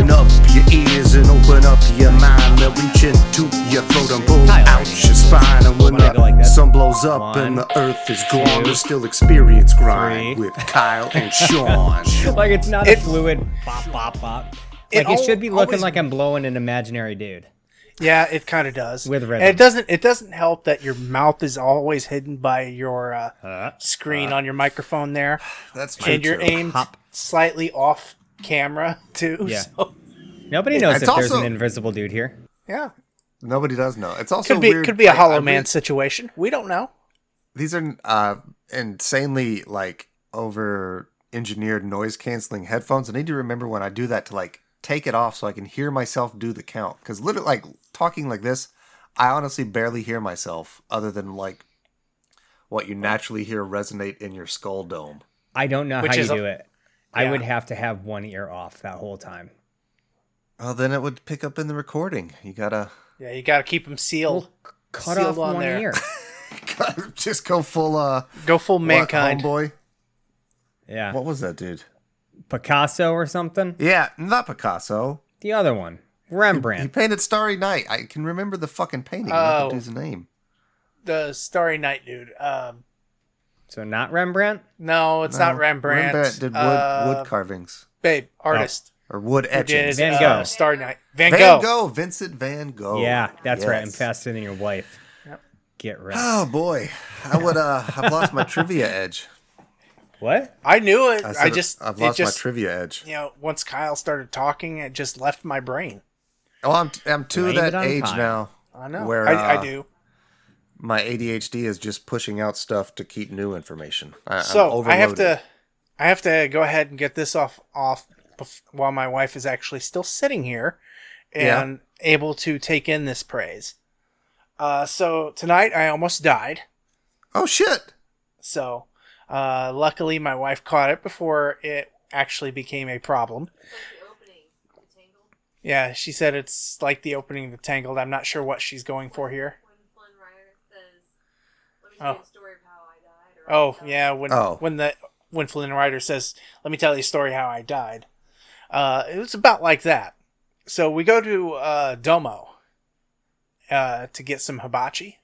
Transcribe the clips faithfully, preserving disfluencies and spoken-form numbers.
open up your ears and open up your mind. They'll reach into your throat and pull out your spine. And when the sun blows up and the earth is gone, we'll still experience grind with Kyle and Sean. Like, it's not a fluid bop, bop, bop. Like, it should be looking like I'm blowing an imaginary dude. Yeah, it kind of does. With rhythm. And it doesn't. It doesn't help that your mouth is always hidden by your uh, uh, screen uh, on your microphone there. That's true. And you're aimed Hop. slightly off camera too. Yeah. So. Nobody knows it's if also, there's an invisible dude here. Yeah. Nobody does know. It's also could be weird, could be a like, Hollow Man I mean, situation. We don't know. These are uh, insanely like over engineered noise canceling headphones. I need to remember when I do that to like take it off so I can hear myself do the count. Because literally, like, talking like this, I honestly barely hear myself other than, like, what you naturally hear resonate in your skull dome. I don't know Which how you a, do it. Yeah. I would have to have one ear off that whole time. Well, then it would pick up in the recording. You gotta... Yeah, you gotta keep them sealed. Well, cut sealed off on one there. Ear. God, just go full, uh... Go full Mankind. Homeboy. Yeah. What was that, dude? Picasso or something? Yeah, not Picasso. The other one. Rembrandt. He, he painted Starry Night. I can remember the fucking painting. Oh. Not the dude's name. The Starry Night dude. Um, so not Rembrandt? No, it's no, not Rembrandt. Rembrandt did wood, uh, wood carvings. Babe, artist. Oh. Or wood etchings. Did, Van Gogh. Uh, Starry Night. Van, Van Gogh. Gogh. Vincent Van Gogh. Yeah, that's yes. right. I'm faster than your wife. Yep. Get right. Oh, boy. I would, uh, I've lost my trivia edge. What? I knew it. I, I just I've lost just, my trivia edge. You know, once Kyle started talking, it just left my brain. Oh, I'm I'm to that age time. now. I know. Where, I, uh, I do. My A D H D is just pushing out stuff to keep new information. I, so I'm overloaded. I have to, I have to go ahead and get this off off while my wife is actually still sitting here and yeah. able to take in this praise. Uh, so tonight I almost died. Oh shit! So. Uh, luckily, my wife caught it before it actually became a problem. It's like the opening to Tangled. Yeah, she said it's like the opening to Tangled. I'm not sure what she's going for here. When Flynn Rider says, "Let me tell oh. you a story of how I died." Or oh, I died. yeah, when oh. when the when Flynn Rider says, "Let me tell you a story how I died," uh, it was about like that. So we go to uh, Domo uh, to get some hibachi.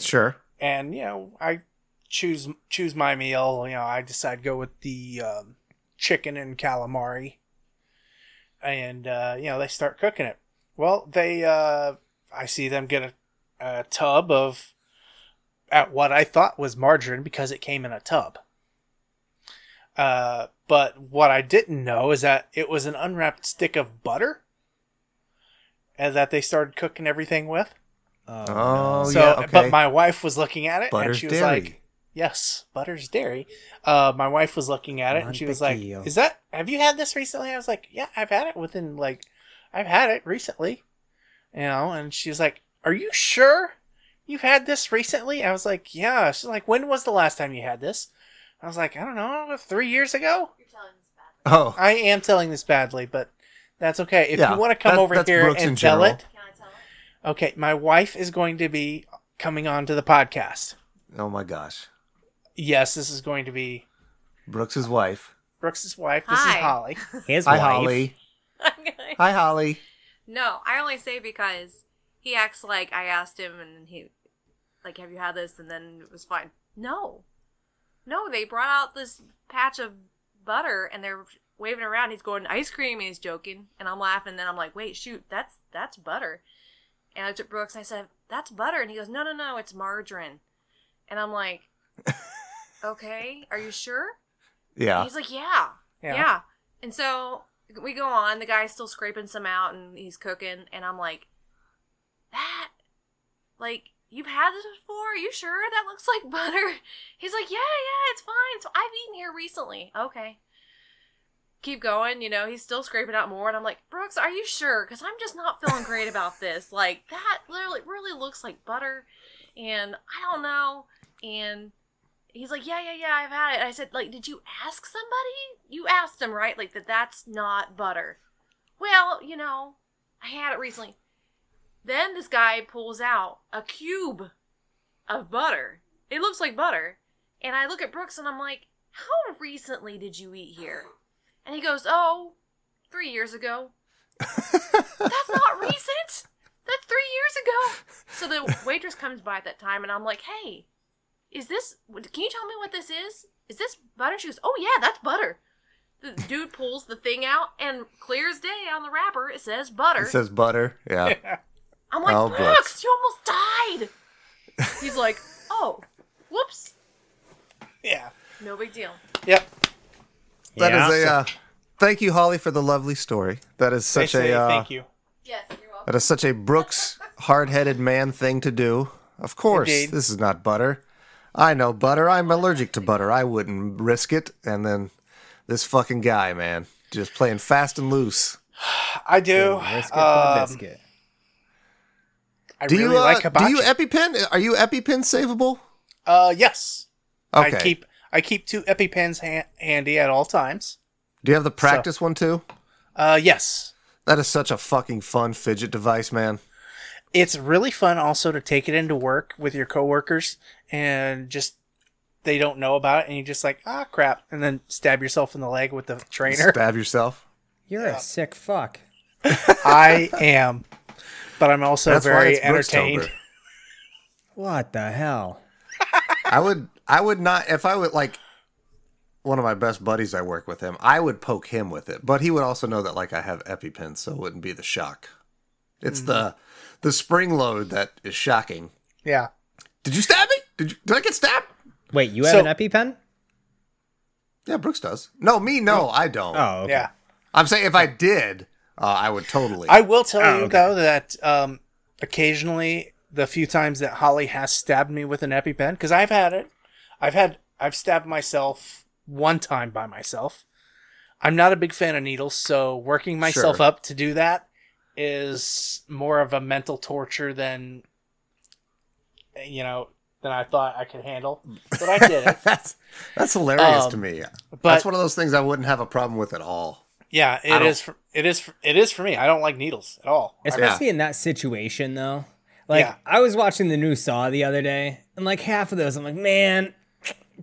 Sure. And you know, I. choose choose my meal. You know, I decide to go with the um, chicken and calamari, and uh, you know, they start cooking it. Well, they uh, I see them get a, a tub of at what I thought was margarine because it came in a tub. Uh, but what I didn't know is that it was an unwrapped stick of butter, and that they started cooking everything with. Um, oh so, yeah. Okay. But my wife was looking at it Butter's and she was dairy. like. Yes, butter's dairy. Uh, my wife was looking at it, and she was like, "Is that? Have you had this recently?" I was like, "Yeah, I've had it within like, I've had it recently." You know, and she was like, "Are you sure you've had this recently?" I was like, "Yeah." She's like, "When was the last time you had this?" I was like, "I don't know, three years ago." You're telling this badly. Oh, I am telling this badly, but that's okay. If yeah, you want to come that, over here Brooks and tell it, can I tell it? Okay, my wife is going to be coming on to the podcast. Oh my gosh. Yes, this is going to be... Brooks' wife. Brooks' wife. This Hi. is Holly. His Hi, wife. Holly. Okay. Hi, Holly. No, I only say because he acts like I asked him and he... Like, have you had this? And then it was fine. No. No, they brought out this patch of butter and they're waving around. He's going, ice cream, and he's joking. And I'm laughing. And then I'm like, wait, shoot, that's that's butter. And I looked at Brooks and I said, that's butter. And he goes, no, no, no, it's margarine. And I'm like... Okay, are you sure? Yeah. And he's like, yeah, yeah, yeah. And so we go on. The guy's still scraping some out, and he's cooking. And I'm like, that, like, you've had this before? Are you sure? That looks like butter. He's like, yeah, yeah, it's fine. So I've eaten here recently. Okay. Keep going. You know, he's still scraping out more. And I'm like, Brooks, are you sure? Because I'm just not feeling great about this. Like, that literally really looks like butter. And I don't know. And... He's like, yeah, yeah, yeah, I've had it. And I said, like, did you ask somebody? You asked them, right? Like, that that's not butter. Well, you know, I had it recently. Then this guy pulls out a cube of butter. It looks like butter. And I look at Brooks and I'm like, how recently did you eat here? And he goes, oh, three years ago. That's not recent. That's three years ago. So the waitress comes by at that time, and I'm like, hey, is this, can you tell me what this is? Is this butter? She goes, oh, yeah, that's butter. The dude pulls the thing out, and clear as day on the wrapper, it says butter. It says butter, yeah. yeah. I'm like, oh, Brooks, Brooks, you almost died. He's like, oh, whoops. Yeah. No big deal. Yep. That yeah, is a, uh, thank you, Holly, for the lovely story. That is such Basically, a, uh, thank you. Yes, you're welcome. That is such a Brooks hard-headed man thing to do. Of course, Indeed. This is not butter. I know butter. I'm allergic to butter. I wouldn't risk it. And then this fucking guy, man, just playing fast and loose. I do. Ooh, risk it um, for the biscuit. I do really you, uh, like hibachi. Do you EpiPen? Are you EpiPen savable? Uh, yes. Okay. I keep I keep two EpiPens ha- handy at all times. Do you have the practice so, one too? Uh, yes. That is such a fucking fun fidget device, man. It's really fun also to take it into work with your coworkers and just, they don't know about it and you're just like, ah, crap. And then stab yourself in the leg with the trainer. Stab yourself? You're yeah. a sick fuck. I am. But I'm also That's very entertained. Brookstober. What the hell? I would, I would not, if I would, like, one of my best buddies I work with him, I would poke him with it. But he would also know that, like, I have EpiPen, so it wouldn't be the shock. It's mm-hmm. the... The spring load that is shocking. Yeah. Did you stab me? Did you, did I get stabbed? Wait, you have so, an EpiPen? Yeah, Brooks does. No, me, no, oh. I don't. Oh, okay. Yeah. I'm saying if I did, uh, I would totally. I will tell oh, you, okay. though, that um, occasionally, the few times that Holly has stabbed me with an EpiPen, because I've had it. I've had, I've stabbed myself one time by myself. I'm not a big fan of needles, so working myself sure. up to do that is more of a mental torture than, you know, than I thought I could handle. But I did it. that's, that's hilarious um, to me. But that's one of those things I wouldn't have a problem with at all. Yeah, it is for, it is for, it is for me. I don't like needles at all. Especially yeah. in that situation, though. Like, yeah. I was watching the new Saw the other day, and like half of those, I'm like, man,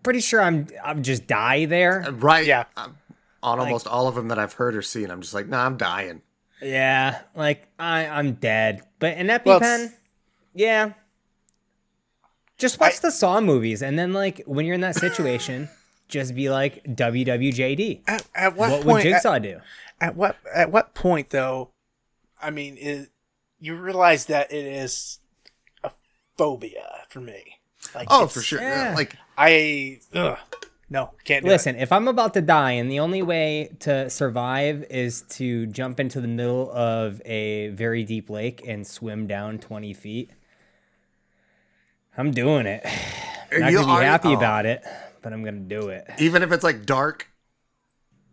pretty sure I'm I'm just die there. Right. Yeah. I'm, on like, almost all of them that I've heard or seen, I'm just like, nah, I'm dying. Yeah, like, I, I'm dead. But an EpiPen, well, yeah. Just watch I, the Saw movies, and then, like, when you're in that situation, just be like, W W J D. At, at what, what point, would Jigsaw at, do? At what At what point, though, I mean, it, you realize that it is a phobia for me. Like, oh, for sure. Yeah. Like, I... Ugh. No, can't do Listen, it. If I'm about to die and the only way to survive is to jump into the middle of a very deep lake and swim down twenty feet, I'm doing it. I'm not going to be happy oh. about it, but I'm going to do it. Even if it's like dark?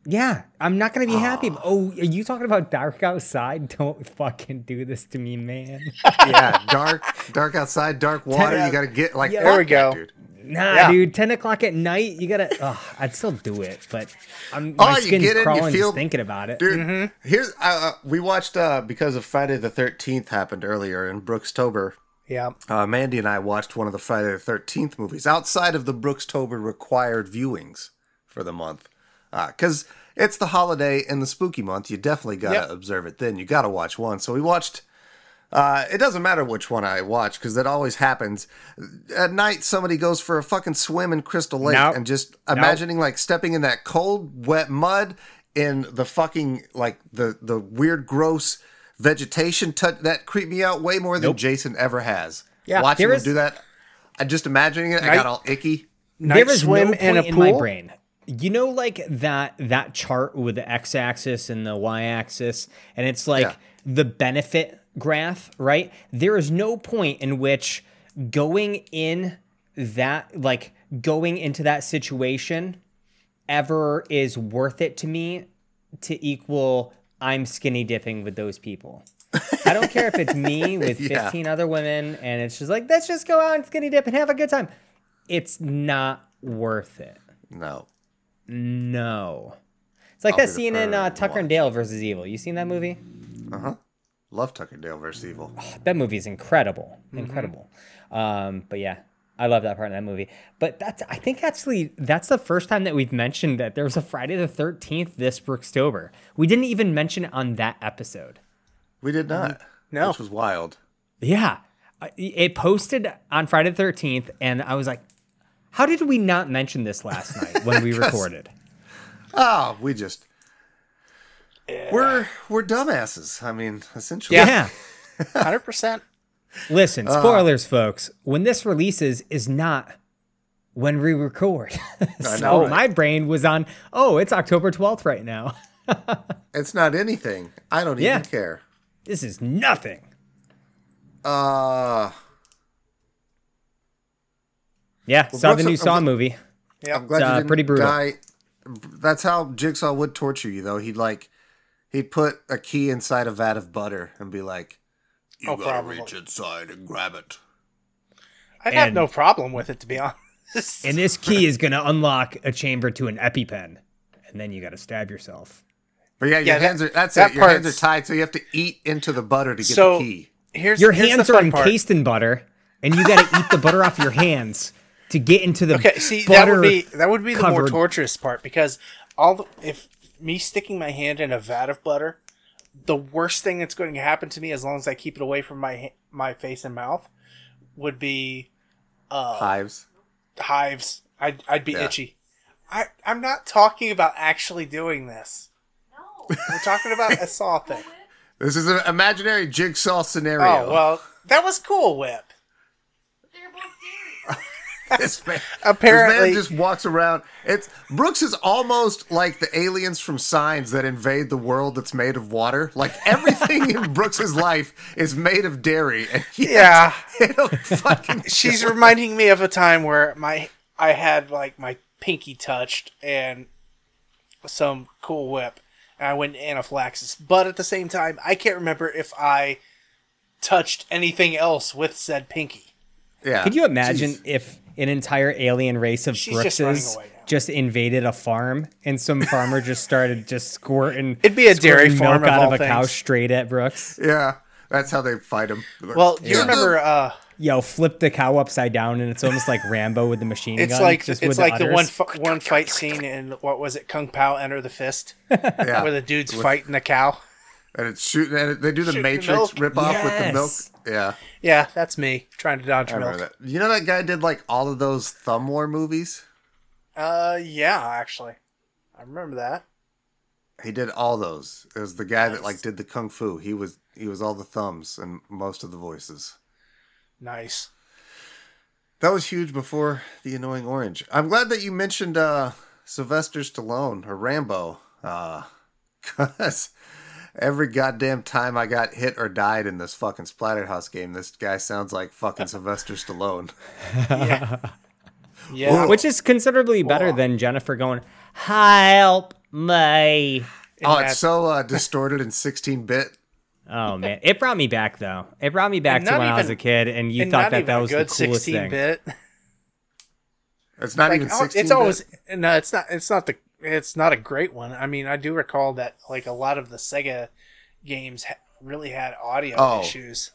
Yeah, I'm not going to be oh. happy. Oh, are you talking about dark outside? Don't fucking do this to me, man. yeah, dark dark outside, dark water. Ten, you got to get like, yeah, there we go. Dude. Nah, yeah. dude, ten o'clock at night, you gotta, oh, I'd still do it, but I'm, my oh, skin's it, crawling feel, just thinking about it. Dude, mm-hmm. here's, uh, we watched, uh, because of Friday the thirteenth happened earlier in Brookstober. Yeah. Uh, Mandy and I watched one of the Friday the thirteenth movies outside of the Brookstober required viewings for the month. Because uh, it's the holiday and the spooky month, you definitely gotta yep. observe it then. You gotta watch one. So we watched... Uh, it doesn't matter which one I watch, because that always happens. At night, somebody goes for a fucking swim in Crystal Lake nope. and just imagining, nope. like, stepping in that cold, wet mud in the fucking, like, the, the weird, gross vegetation. T- that creeped me out way more nope. than Jason ever has. Yeah, watching him do that, I'm just imagining it, night, I got all icky. Night there is swim no point in a pool? In my brain. You know, like, that that chart with the x-axis and the y-axis, and it's, like, yeah. the benefit graph, right? There is no point in which going in that, like, going into that situation ever is worth it to me to equal I'm skinny dipping with those people. I don't care if it's me with fifteen yeah. other women and it's just like, let's just go out and skinny dip and have a good time. It's not worth it. No. No. It's like I'll that scene in uh, Tucker and Dale versus Evil. You seen that movie? Uh-huh. Love Tucker and Dale versus Evil. Oh, that movie is incredible. Incredible. Mm-hmm. Um, but yeah, I love that part in that movie. But that's, I think actually that's the first time that we've mentioned that there was a Friday the thirteenth this Brookstober. We didn't even mention it on that episode. We did not. Um, no. Which was wild. Yeah. It posted on Friday the thirteenth, and I was like, how did we not mention this last night when we recorded? Oh, we just... Yeah. We're we're dumbasses. I mean, essentially. Yeah. one hundred percent. Listen, spoilers, uh, folks. When this releases is not when we record. So I know, right? My brain was on, oh, it's October twelfth right now. It's not anything. I don't yeah. even care. This is nothing. Uh, yeah, well, saw the new Saw I'm, movie. Yeah, I'm glad it's, you didn't uh, pretty brutal. Die. That's how Jigsaw would torture you, though. He'd like, he'd put a key inside a vat of butter and be like, you oh, gotta probably. reach inside and grab it. I'd and, have no problem with it, to be honest. And this key is gonna unlock a chamber to an EpiPen, and then you gotta stab yourself. But yeah, your yeah, hands that, are that's that it. Your hands are tied, so you have to eat into the butter to get so, the key. Here's, your here's hands the are encased part. in butter, and you gotta eat the butter off your hands to get into the okay. See, butter that would be that would be covered. The more torturous part, because all the, if me sticking my hand in a vat of butter. The worst thing that's going to happen to me, as long as I keep it away from my my face and mouth, would be uh, hives. Hives. I'd I'd be yeah. itchy. I I'm not talking about actually doing this. No, we're talking about a Saw thing. This is an imaginary Jigsaw scenario. Oh well, that was Cool Whip. They're both dead. This man, apparently, this man just walks around. It's Brooks is almost like the aliens from Signs that invade the world that's made of water. Like everything in Brooks's life is made of dairy. And yeah, it'll fucking. She's reminding me of a time where my I had like my pinky touched and some Cool Whip, and I went into anaphylaxis. But at the same time, I can't remember if I touched anything else with said pinky. Yeah. Could you imagine Jeez. if an entire alien race of She's Brookses just, just invaded a farm and some farmer just started just squirting It'd be a dairy farm milk out of, of a things. cow straight at Brooks? Yeah, that's how they fight him. Well, yeah. you remember... Uh, Yo, flip the cow upside down, and it's almost like Rambo with the machine it's gun. Like, just it's with like the, the one f- one fight scene in, what was it, Kung Pao Enter the Fist? Yeah. Where the dude's with, fighting the cow. And it's shooting, and they do the shooting Matrix the ripoff yes. with the milk. Yeah. Yeah, that's me trying to dodge milk. That. You know that guy did like all of those thumb war movies? Uh yeah, actually. I remember that. He did all those. It was the guy nice. that like did the kung fu. He was he was all the thumbs and most of the voices. Nice. That was huge before the Annoying Orange. I'm glad that you mentioned uh, Sylvester Stallone or Rambo. Uh 'cause every goddamn time I got hit or died in this fucking Splatterhouse game, this guy sounds like fucking Sylvester Stallone. Yeah. Yeah. Which is considerably better Whoa. than Jennifer going, help me. Oh, that... it's so uh, distorted in sixteen-bit. Oh, man. It brought me back, though. It brought me back and to when even, I was a kid, and you and thought that that was the coolest thing. Bit. It's not like, even sixteen-bit. It's always... No, it's not, it's not the... It's not a great one. I mean, I do recall that like a lot of the Sega games ha- really had audio oh. issues.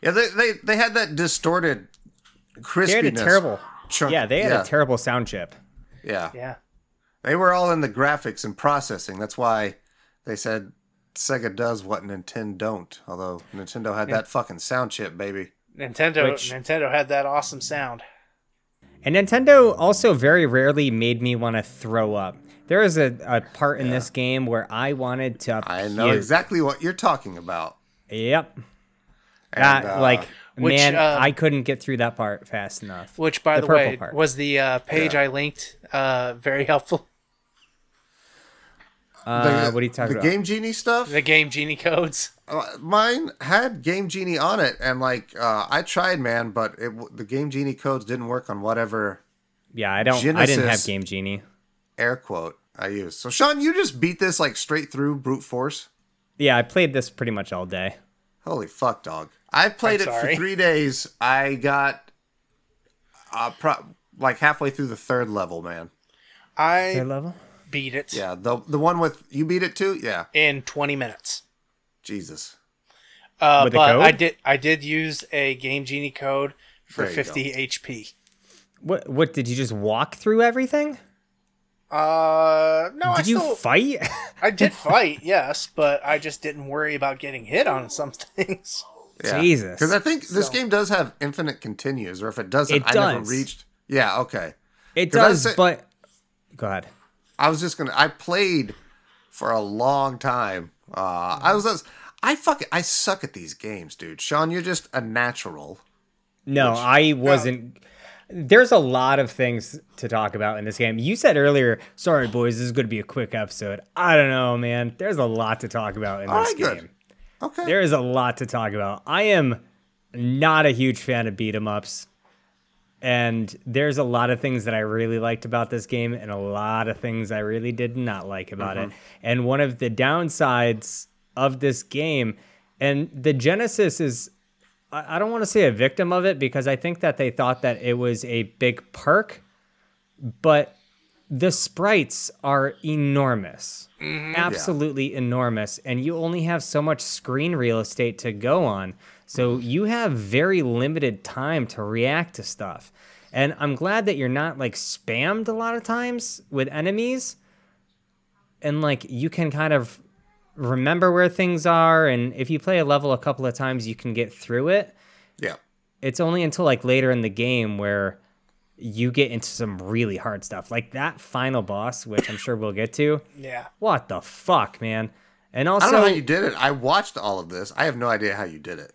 Yeah, they, they they had that distorted crispiness. They had a terrible. Chunk. Yeah, they had yeah. a terrible sound chip. Yeah, yeah. They were all in the graphics and processing. That's why they said Sega does what Nintendo don't. Although Nintendo had yeah. that fucking sound chip, baby. Nintendo, Which... Nintendo had that awesome sound. And Nintendo also very rarely made me want to throw up. There is a, a part in yeah. this game where I wanted to I puke. know exactly what you're talking about. Yep. And, uh, like, which, man, uh, I couldn't get through that part fast enough. Which, by the, the way, part. was the uh, page yeah. I linked uh, very helpful? Uh, the, what are you talking the about? The Game Genie stuff? The Game Genie codes. Uh, mine had Game Genie on it, and like uh, I tried, man, but it, the Game Genie codes didn't work on whatever. Yeah, I don't. Genesis, I didn't have Game Genie. Air quote I used. So Sean, you just beat this like straight through brute force. Yeah, I played this pretty much all day. Holy fuck, dog! I played it for three days. I got uh, pro- like halfway through the third level, man. I third level beat it. Yeah, the the one with you beat it too. Yeah, in twenty minutes. Jesus. Uh, but I did I did use a Game Genie code for fifty go. H P. What? What did you just walk through everything? Uh, no. Did I you still, fight? I did fight, yes, but I just didn't worry about getting hit on some things. Yeah. Jesus, because I think this so. game does have infinite continues, or if it doesn't, it does. I never reached. Yeah, okay. It does, say, but go ahead. I was just gonna. I played for a long time. Uh, I was. I was I fucking I suck at these games, dude. Sean, you're just a natural. No, which, I wasn't. Yeah. There's a lot of things to talk about in this game. You said earlier, sorry, boys, this is going to be a quick episode. I don't know, man. There's a lot to talk about in this game. Good. Okay. There is a lot to talk about. I am not a huge fan of beat 'em ups. And there's a lot of things that I really liked about this game and a lot of things I really did not like about mm-hmm. it. And one of the downsides of this game, and the Genesis is, I don't want to say a victim of it, because I think that they thought that it was a big perk, but the sprites are enormous, mm-hmm. absolutely yeah. enormous, and you only have so much screen real estate to go on, so you have very limited time to react to stuff. And I'm glad that you're not like spammed a lot of times with enemies, and like you can kind of remember where things are, and if you play a level a couple of times you can get through it. Yeah, it's only until like later in the game where you get into some really hard stuff, like that final boss, which I'm sure we'll get to. Yeah, what the fuck, man. And also, I don't know how you did it. I watched all of this. I have no idea how you did it,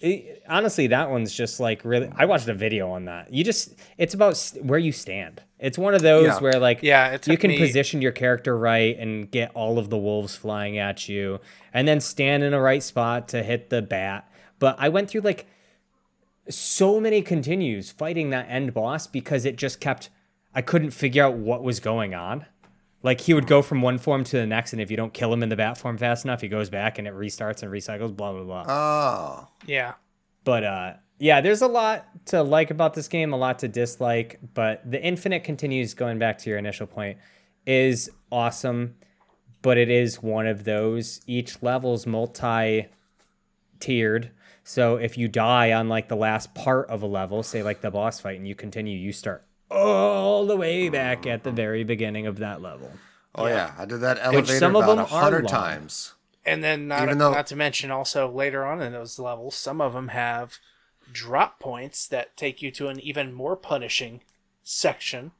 it honestly. That one's just like, really, I watched a video on that. You just, it's about st- where you stand. It's one of those yeah. where, like, yeah, you can me. position your character right and get all of the wolves flying at you, and then stand in the right spot to hit the bat. But I went through, like, so many continues fighting that end boss because it just kept... I couldn't figure out what was going on. Like, he would go from one form to the next, and if you don't kill him in the bat form fast enough, he goes back, and it restarts and recycles, blah, blah, blah. Oh. Yeah. But, uh... yeah, there's a lot to like about this game, a lot to dislike, but the infinite continues, going back to your initial point, is awesome, but it is one of those. Each level's multi-tiered, so if you die on, like, the last part of a level, say, like, the boss fight, and you continue, you start all the way back at the very beginning of that level. Oh, yeah, yeah. I did that elevator some about of them one hundred times. And then, not, a, though- not to mention, also, later on in those levels, some of them have... drop points that take you to an even more punishing section.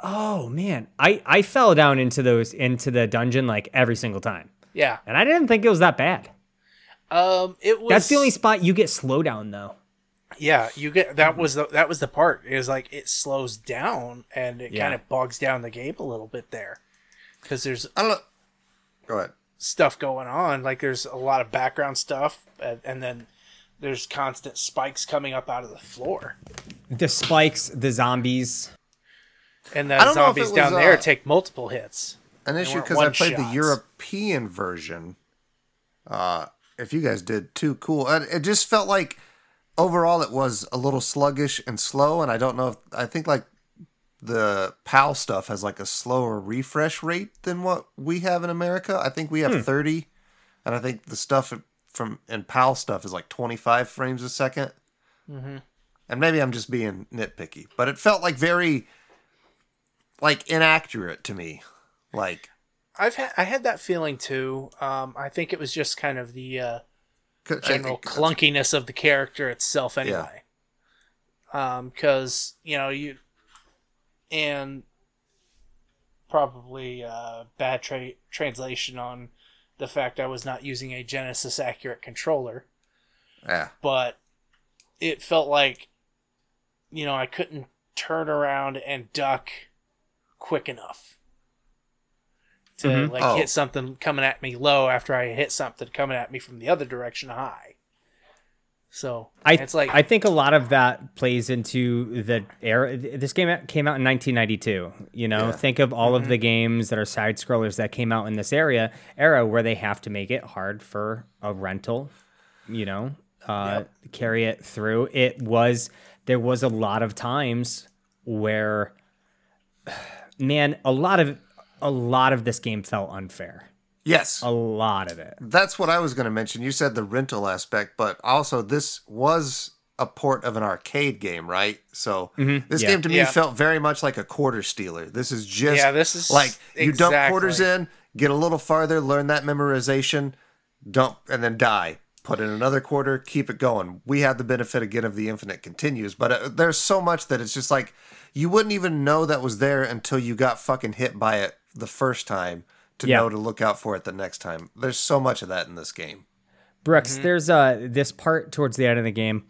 Oh man, I, I fell down into those into the dungeon like every single time. Yeah, and I didn't think it was that bad. Um, it was. That's the only spot you get slow down though. Yeah, you get that was the that was the part is like it slows down and it yeah. kind of bogs down the game a little bit there because there's I don't know. Go ahead. Stuff going on, like there's a lot of background stuff and, and then. There's constant spikes coming up out of the floor. The spikes, the zombies. And the zombies down was, uh, there take multiple hits. An issue because I played shots. The European version. Uh, if you guys did, too cool. And it just felt like overall it was a little sluggish and slow. And I don't know if I think like the PAL stuff has like a slower refresh rate than what we have in America. I think we have hmm. thirty. And I think the stuff... from and PAL stuff is like twenty-five frames a second. Mm-hmm. And maybe I'm just being nitpicky, but it felt like very like inaccurate to me. Like I've had, I had that feeling too. Um, I think it was just kind of the uh, general I, clunkiness of the character itself anyway. Yeah. Um, 'cause you know, you, and probably uh bad tra- translation on, the fact I was not using a Genesis accurate controller. Yeah. But it felt like, you know, I couldn't turn around and duck quick enough to mm-hmm. like oh. hit something coming at me low after I hit something coming at me from the other direction high. So I, it's like I think a lot of that plays into the era. This game came out in nineteen ninety-two. You know, yeah. think of all mm-hmm. of the games that are side scrollers that came out in this area era where they have to make it hard for a rental. You know, uh, yep. carry it through. It was there was a lot of times where, man, a lot of a lot of this game felt unfair. Yes. A lot of it. That's what I was going to mention. You said the rental aspect, but also this was a port of an arcade game, right? So mm-hmm. this yeah. game to me yeah. felt very much like a quarter stealer. This is just yeah, this is like exactly. you dump quarters in, get a little farther, learn that memorization, dump, and then die. Put in another quarter, keep it going. We had the benefit again of the infinite continues, but uh, there's so much that it's just like you wouldn't even know that was there until you got fucking hit by it the first time to yeah. know to look out for it the next time. There's so much of that in this game. Brooks, mm-hmm. there's uh, this part towards the end of the game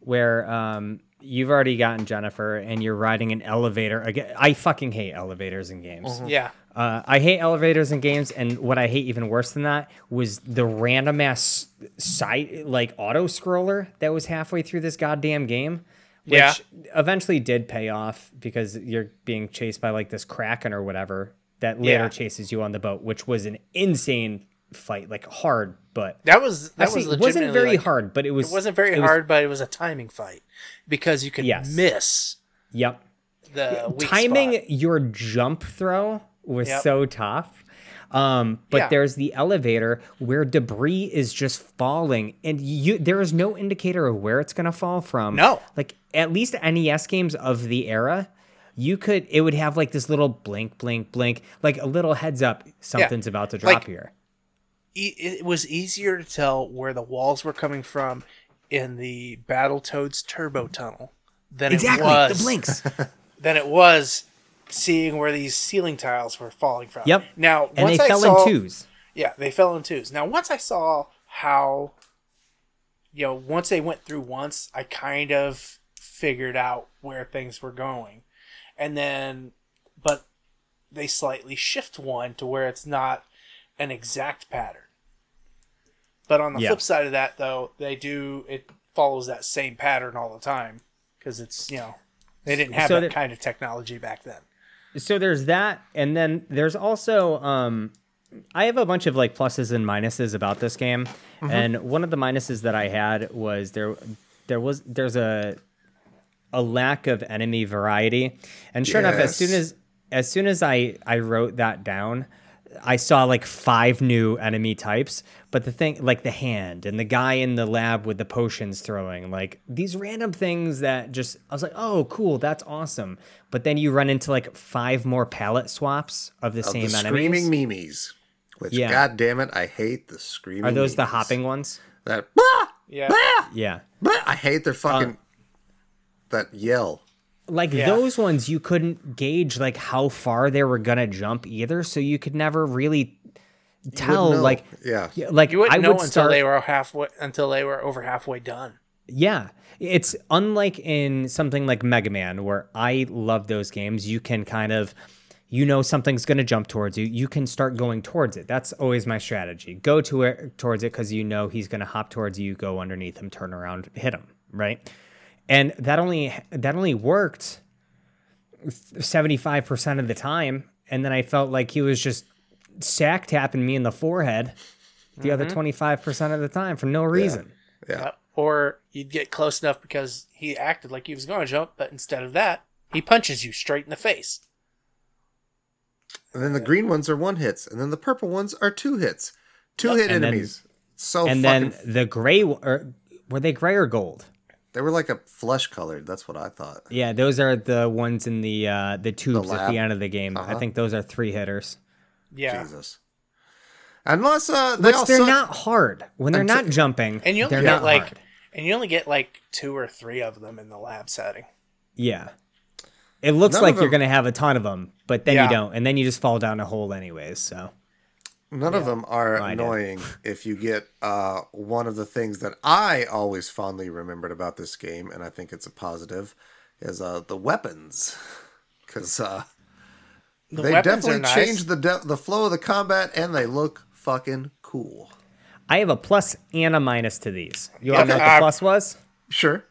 where um, you've already gotten Jennifer and you're riding an elevator. I fucking hate elevators in games. Mm-hmm. Yeah. Uh, I hate elevators in games, and what I hate even worse than that was the random ass side like auto scroller that was halfway through this goddamn game, which yeah. eventually did pay off because you're being chased by like this Kraken or whatever that later yeah. chases you on the boat, which was an insane fight, like hard, but that was that was it wasn't very like, hard, but it was it wasn't very it hard, was, but it was a timing fight because you could yes. miss. Yep, the weak timing spot. Your jump throw. Was yep. so tough. Um, but yeah. there's the elevator where debris is just falling and you there is no indicator of where it's going to fall from. No. Like at least N E S games of the era, you could it would have like this little blink, blink, blink, like a little heads up. Something's yeah. about to drop like, here. It was easier to tell where the walls were coming from in the Battletoads turbo tunnel than exactly, it was. The blinks. than it was. Seeing where these ceiling tiles were falling from. Yep. Now, and once they I fell saw, in twos. Yeah, they fell in twos. Now, once I saw how, you know, once they went through once, I kind of figured out where things were going. And then, but they slightly shift one to where it's not an exact pattern. But on the yep. flip side of that, though, they do, it follows that same pattern all the time. Because it's, you know, they didn't have so that there- kind of technology back then. So there's that, and then there's also, um, I have a bunch of like pluses and minuses about this game, mm-hmm. and one of the minuses that I had was there, there was there's a, a lack of enemy variety, and sure yes. enough, as soon as as soon as I I wrote that down, I saw like five new enemy types, but the thing like the hand and the guy in the lab with the potions throwing like these random things that just I was like, oh, cool. That's awesome. But then you run into like five more palette swaps of the of same the enemies. Screaming memes, which yeah. God damn it. I hate the screaming. Are those memes. The hopping ones? That bah, yeah. Bah, yeah. Bah, I hate their fucking um, that yell. Like yeah. those ones, you couldn't gauge like how far they were gonna jump either, so you could never really tell. Like, yeah, like you wouldn't I know would until start... they were halfway, until they were over halfway done. Yeah, it's unlike in something like Mega Man, where I love those games. You can kind of, you know, something's gonna jump towards you. You can start going towards it. That's always my strategy. Go to it towards it because you know he's gonna hop towards you. Go underneath him, turn around, hit him. Right. And that only that only worked seventy-five percent of the time. And then I felt like he was just sack tapping me in the forehead the mm-hmm. other twenty-five percent of the time for no reason. Yeah. yeah. Uh, or you'd get close enough because he acted like he was going to jump, but instead of that, he punches you straight in the face. And then the green ones are one hits, and then the purple ones are two hits. Two yep. hit and enemies. Then, so And fucking... then the gray, or, were they gray or gold? They were like a flesh colored. That's what I thought. Yeah, those are the ones in the uh, the tubes the at the end of the game. Uh-huh. I think those are three hitters. Yeah. Jesus. Unless uh, they also... they're not hard when they're Until... not jumping. And you only get like, hard. and you only get like two or three of them in the lab setting. Yeah. It looks None like you're them... gonna have a ton of them, but then yeah. you don't, and then you just fall down a hole anyways. So. None yeah. of them are no, annoying if you get uh, one of the things that I always fondly remembered about this game, and I think it's a positive, is uh, the weapons. Because uh, the they weapons definitely nice. changed the, de- the flow of the combat, and they look fucking cool. I have a plus and a minus to these. You want to know what the plus was? Sure.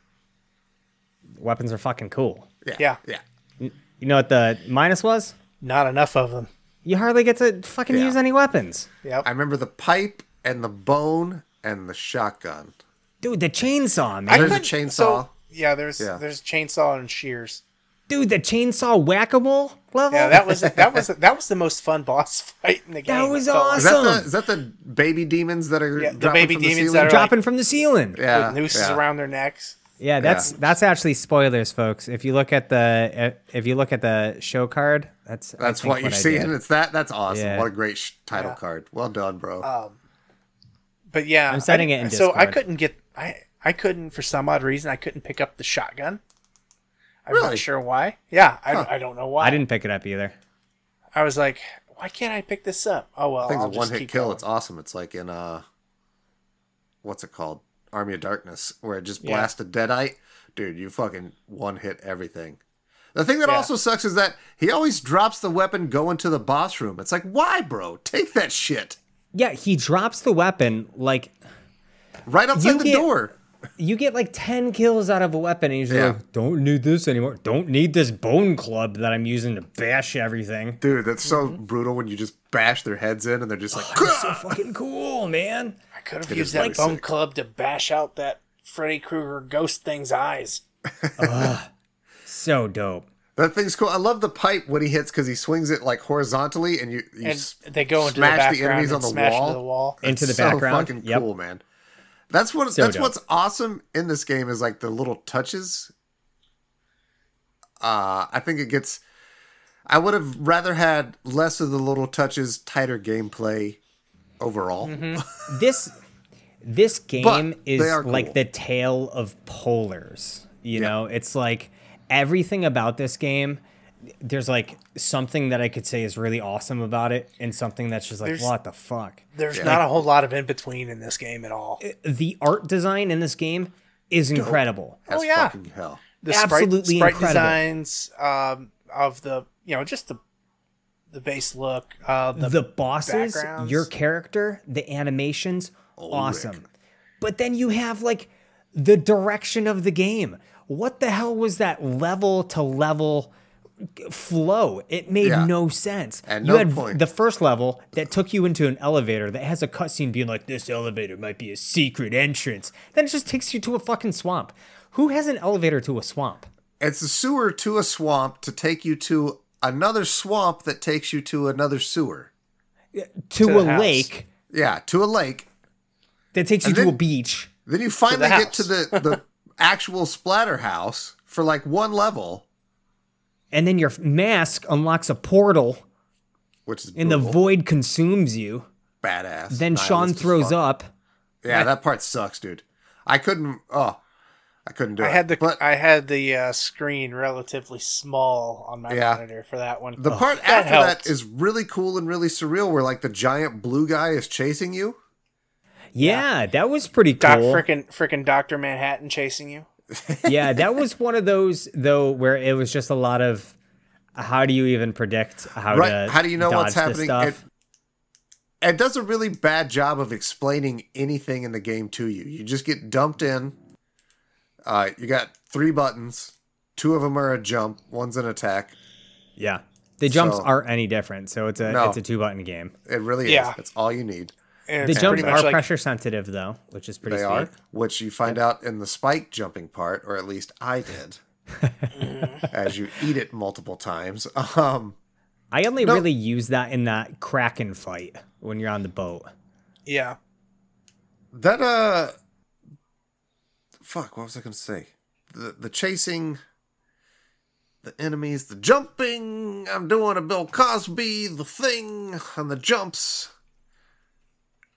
Weapons are fucking cool. Yeah. yeah. yeah. You know what the minus was? Not enough of them. You hardly get to fucking yeah. use any weapons. Yep. I remember the pipe and the bone and the shotgun. Dude, the chainsaw, man. I there's a chainsaw. So, yeah, there's yeah. there's chainsaw and shears. Dude, the chainsaw whack-a-mole level? Yeah, that was that was that was the most fun boss fight in the game. That was awesome. Like. Is, that the, is that the baby demons that are yeah, the baby from demons the that are dropping like, from the ceiling? Yeah, with nooses yeah. around their necks. Yeah, that's yeah. that's actually spoilers, folks. If you look at the if you look at the show card, that's that's what you're what seeing. It's that that's awesome. Yeah. What a great sh- title yeah. card. Well done, bro. Um, but yeah, I'm setting I, it in so Discord. I couldn't get I I couldn't for some odd reason I couldn't pick up the shotgun. I'm really? not sure why. Yeah, I huh. I don't know why. I didn't pick it up either. I was like, why can't I pick this up? Oh well, I think I'll the one hit kill. Going. It's awesome. It's like in uh, what's it called? Army of Darkness, where it just blasted yeah. Deadite. Dude, you fucking one hit everything. The thing that yeah. also sucks is that he always drops the weapon going to the boss room. It's like, why, bro? Take that shit. Yeah, he drops the weapon like right outside the get, door. You get like ten kills out of a weapon, and you're yeah. like, don't need this anymore. Don't need this bone club that I'm using to bash everything. Dude, that's so mm-hmm. brutal when you just bash their heads in, and they're just like, oh, that's so fucking cool, man. Could have used that bone club to bash out that Freddy Krueger ghost thing's eyes. Ugh, so dope. That thing's cool. I love the pipe when he hits because he swings it like horizontally, and you, you and they go into smash the, the enemies on the wall. the wall into that's the background. So fucking yep. cool, man. That's what. So that's dope. What's awesome in this game is like the little touches. Uh, I think it gets. I would have rather had less of the little touches, tighter gameplay. Overall, mm-hmm. this this game is cool. like the tale of polars. You yeah. know, it's like everything about this game. There's like something that I could say is really awesome about it, and something that's just like there's, what the fuck. There's yeah. not like, a whole lot of in between in this game at all. It, the art design in this game is Dope. incredible. That's oh yeah, fucking hell. The absolutely sprite, sprite designs um, of the you know just the. The base look, uh, the, the bosses, backgrounds. Your character, the animations, oh, awesome. Rick. But then you have like the direction of the game. What the hell was that level to level flow? It made yeah. no sense. At you no had point. The first level that took you into an elevator that has a cutscene being like, this elevator might be a secret entrance. Then it just takes you to a fucking swamp. Who has an elevator to a swamp? It's a sewer to a swamp to take you to another swamp that takes you to another sewer. To, to a house. lake. Yeah, to a lake. That takes you and to then, a beach. Then you finally to get to the, the actual splatter house for like one level. And then your mask unlocks a portal. Which is And brutal. The void consumes you. Badass. Then Nihilist Sean throws up. Yeah, I, that part sucks, dude. I couldn't... Oh. I couldn't do I it. Had the, but, I had the uh, screen relatively small on my yeah. monitor for that one. The oh, part that after helped. That is really cool and really surreal where like the giant blue guy is chasing you. Yeah, yeah. That was pretty Doc, cool. Frickin', frickin' Doctor Manhattan chasing you. Yeah, that was one of those, though, where it was just a lot of how do you even predict how right. to How do you know what's happening? It, it does a really bad job of explaining anything in the game to you. You just get dumped in. Uh, you got three buttons. Two of them are a jump. One's an attack. Yeah. The jumps so, aren't any different, so it's a no, it's a two-button game. It really yeah. is. That's all you need. And the jumps are like, pressure sensitive, though, which is pretty they sweet. Are, which you find out in the spike jumping part, or at least I did, as you eat it multiple times. Um, I only no, really use that in that Kraken fight when you're on the boat. Yeah. That, uh... Fuck, what was I going to say? The the chasing, the enemies, the jumping, I'm doing a Bill Cosby, the thing, and the jumps,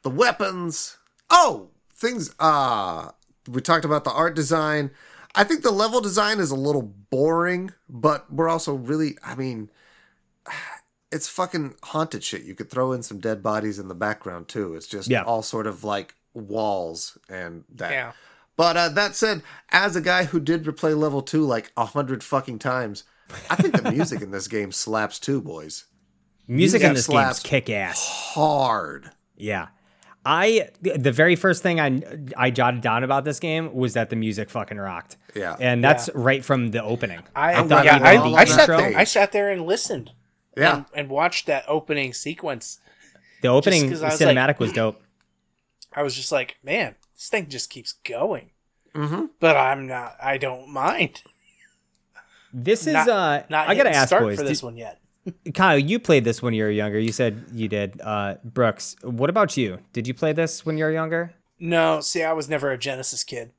the weapons. Oh, things, ah, uh, we talked about the art design. I think the level design is a little boring, but we're also really, I mean, it's fucking haunted shit. You could throw in some dead bodies in the background, too. It's just yeah. all sort of like walls and that. Yeah. But uh, that said, as a guy who did replay level two like a hundred fucking times, I think the music in this game slaps too, boys. Music, music in this game is kick ass. Hard. Yeah. I the very first thing I I jotted down about this game was that the music fucking rocked. Yeah. And that's yeah. right from the opening. I I, thought yeah, I, the I, sat there, I sat there and listened. Yeah. And, and watched that opening sequence. The opening cinematic like, was dope. I was just like, man. This thing just keeps going, mm-hmm. but I'm not. I don't mind. This is not, uh. Not I gotta ask, start boys, for this did, one yet. Kyle, you played this when you were younger. You said you did. Uh, Brooks, what about you? Did you play this when you were younger? No. See, I was never a Genesis kid.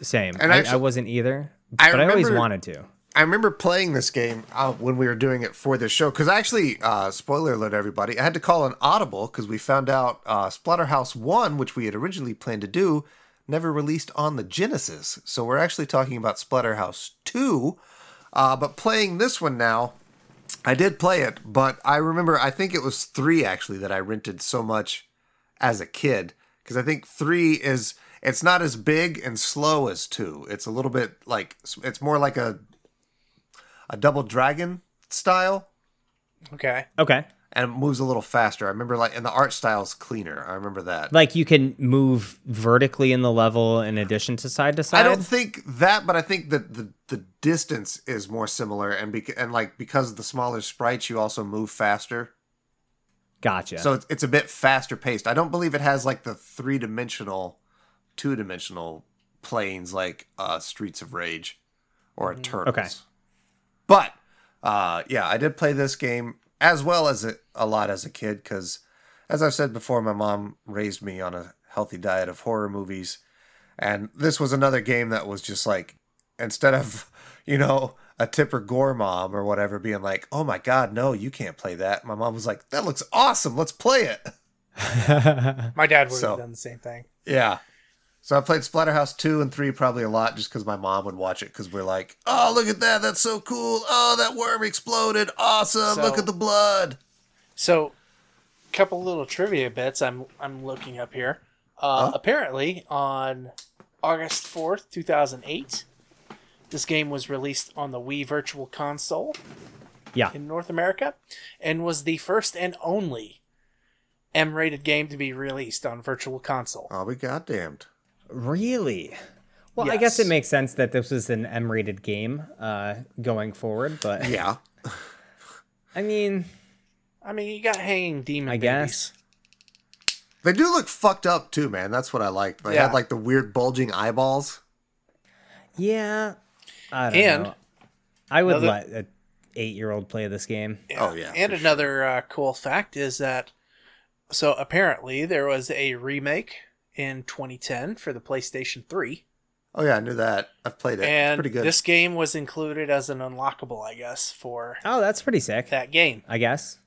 Same. And I, actually, I wasn't either, but I, remember, I always wanted to. I remember playing this game uh, when we were doing it for this show, because actually, uh, spoiler alert, everybody, I had to call an audible because we found out uh, Splatterhouse one, which we had originally planned to do, never released on the Genesis. So we're actually talking about Splatterhouse two, uh, but playing this one now, I did play it, but I remember, I think it was three, actually, that I rented so much as a kid, because I think three is... It's not as big and slow as two. It's a little bit like, it's more like a a Double Dragon style. Okay. Okay. And it moves a little faster. I remember like, and the art style's cleaner. I remember that. Like you can move vertically in the level in addition to side to side? I don't think that, but I think that the, the distance is more similar. And beca- and like because of the smaller sprites, you also move faster. Gotcha. So it's, it's a bit faster paced. I don't believe it has like the three-dimensional... two-dimensional planes like uh, Streets of Rage or Turtles. Okay. But, uh, yeah, I did play this game as well as a, a lot as a kid because, as I've said before, my mom raised me on a healthy diet of horror movies. And this was another game that was just like, instead of, you know, a Tipper Gore mom or whatever being like, oh my God, no, you can't play that. My mom was like, that looks awesome. Let's play it. My dad would have so, done the same thing. Yeah. So I played Splatterhouse two and three probably a lot just because my mom would watch it because we're like, oh, look at that. That's so cool. Oh, that worm exploded. Awesome. So, look at the blood. So a couple little trivia bits I'm I'm looking up here. Uh, huh? Apparently on August fourth, two thousand eight, this game was released on the Wii Virtual Console yeah. in North America and was the first and only M-rated game to be released on Virtual Console. Oh, we goddamned. Really? Well, yes. I guess it makes sense that this was an M-rated game uh, going forward, but yeah. I mean, I mean, you got hanging demon I babies. Guess. They do look fucked up too, man. That's what I liked. They yeah. had like the weird bulging eyeballs. Yeah. I don't and know. I would another... let an eight-year-old play this game. Yeah. Oh yeah. And another sure. uh, cool fact is that so apparently there was a remake in twenty ten for the PlayStation three. Oh yeah, I knew that. I've played it. And it's pretty good. This game was included as an unlockable, I guess, for Oh, that's pretty sick. That game, I guess.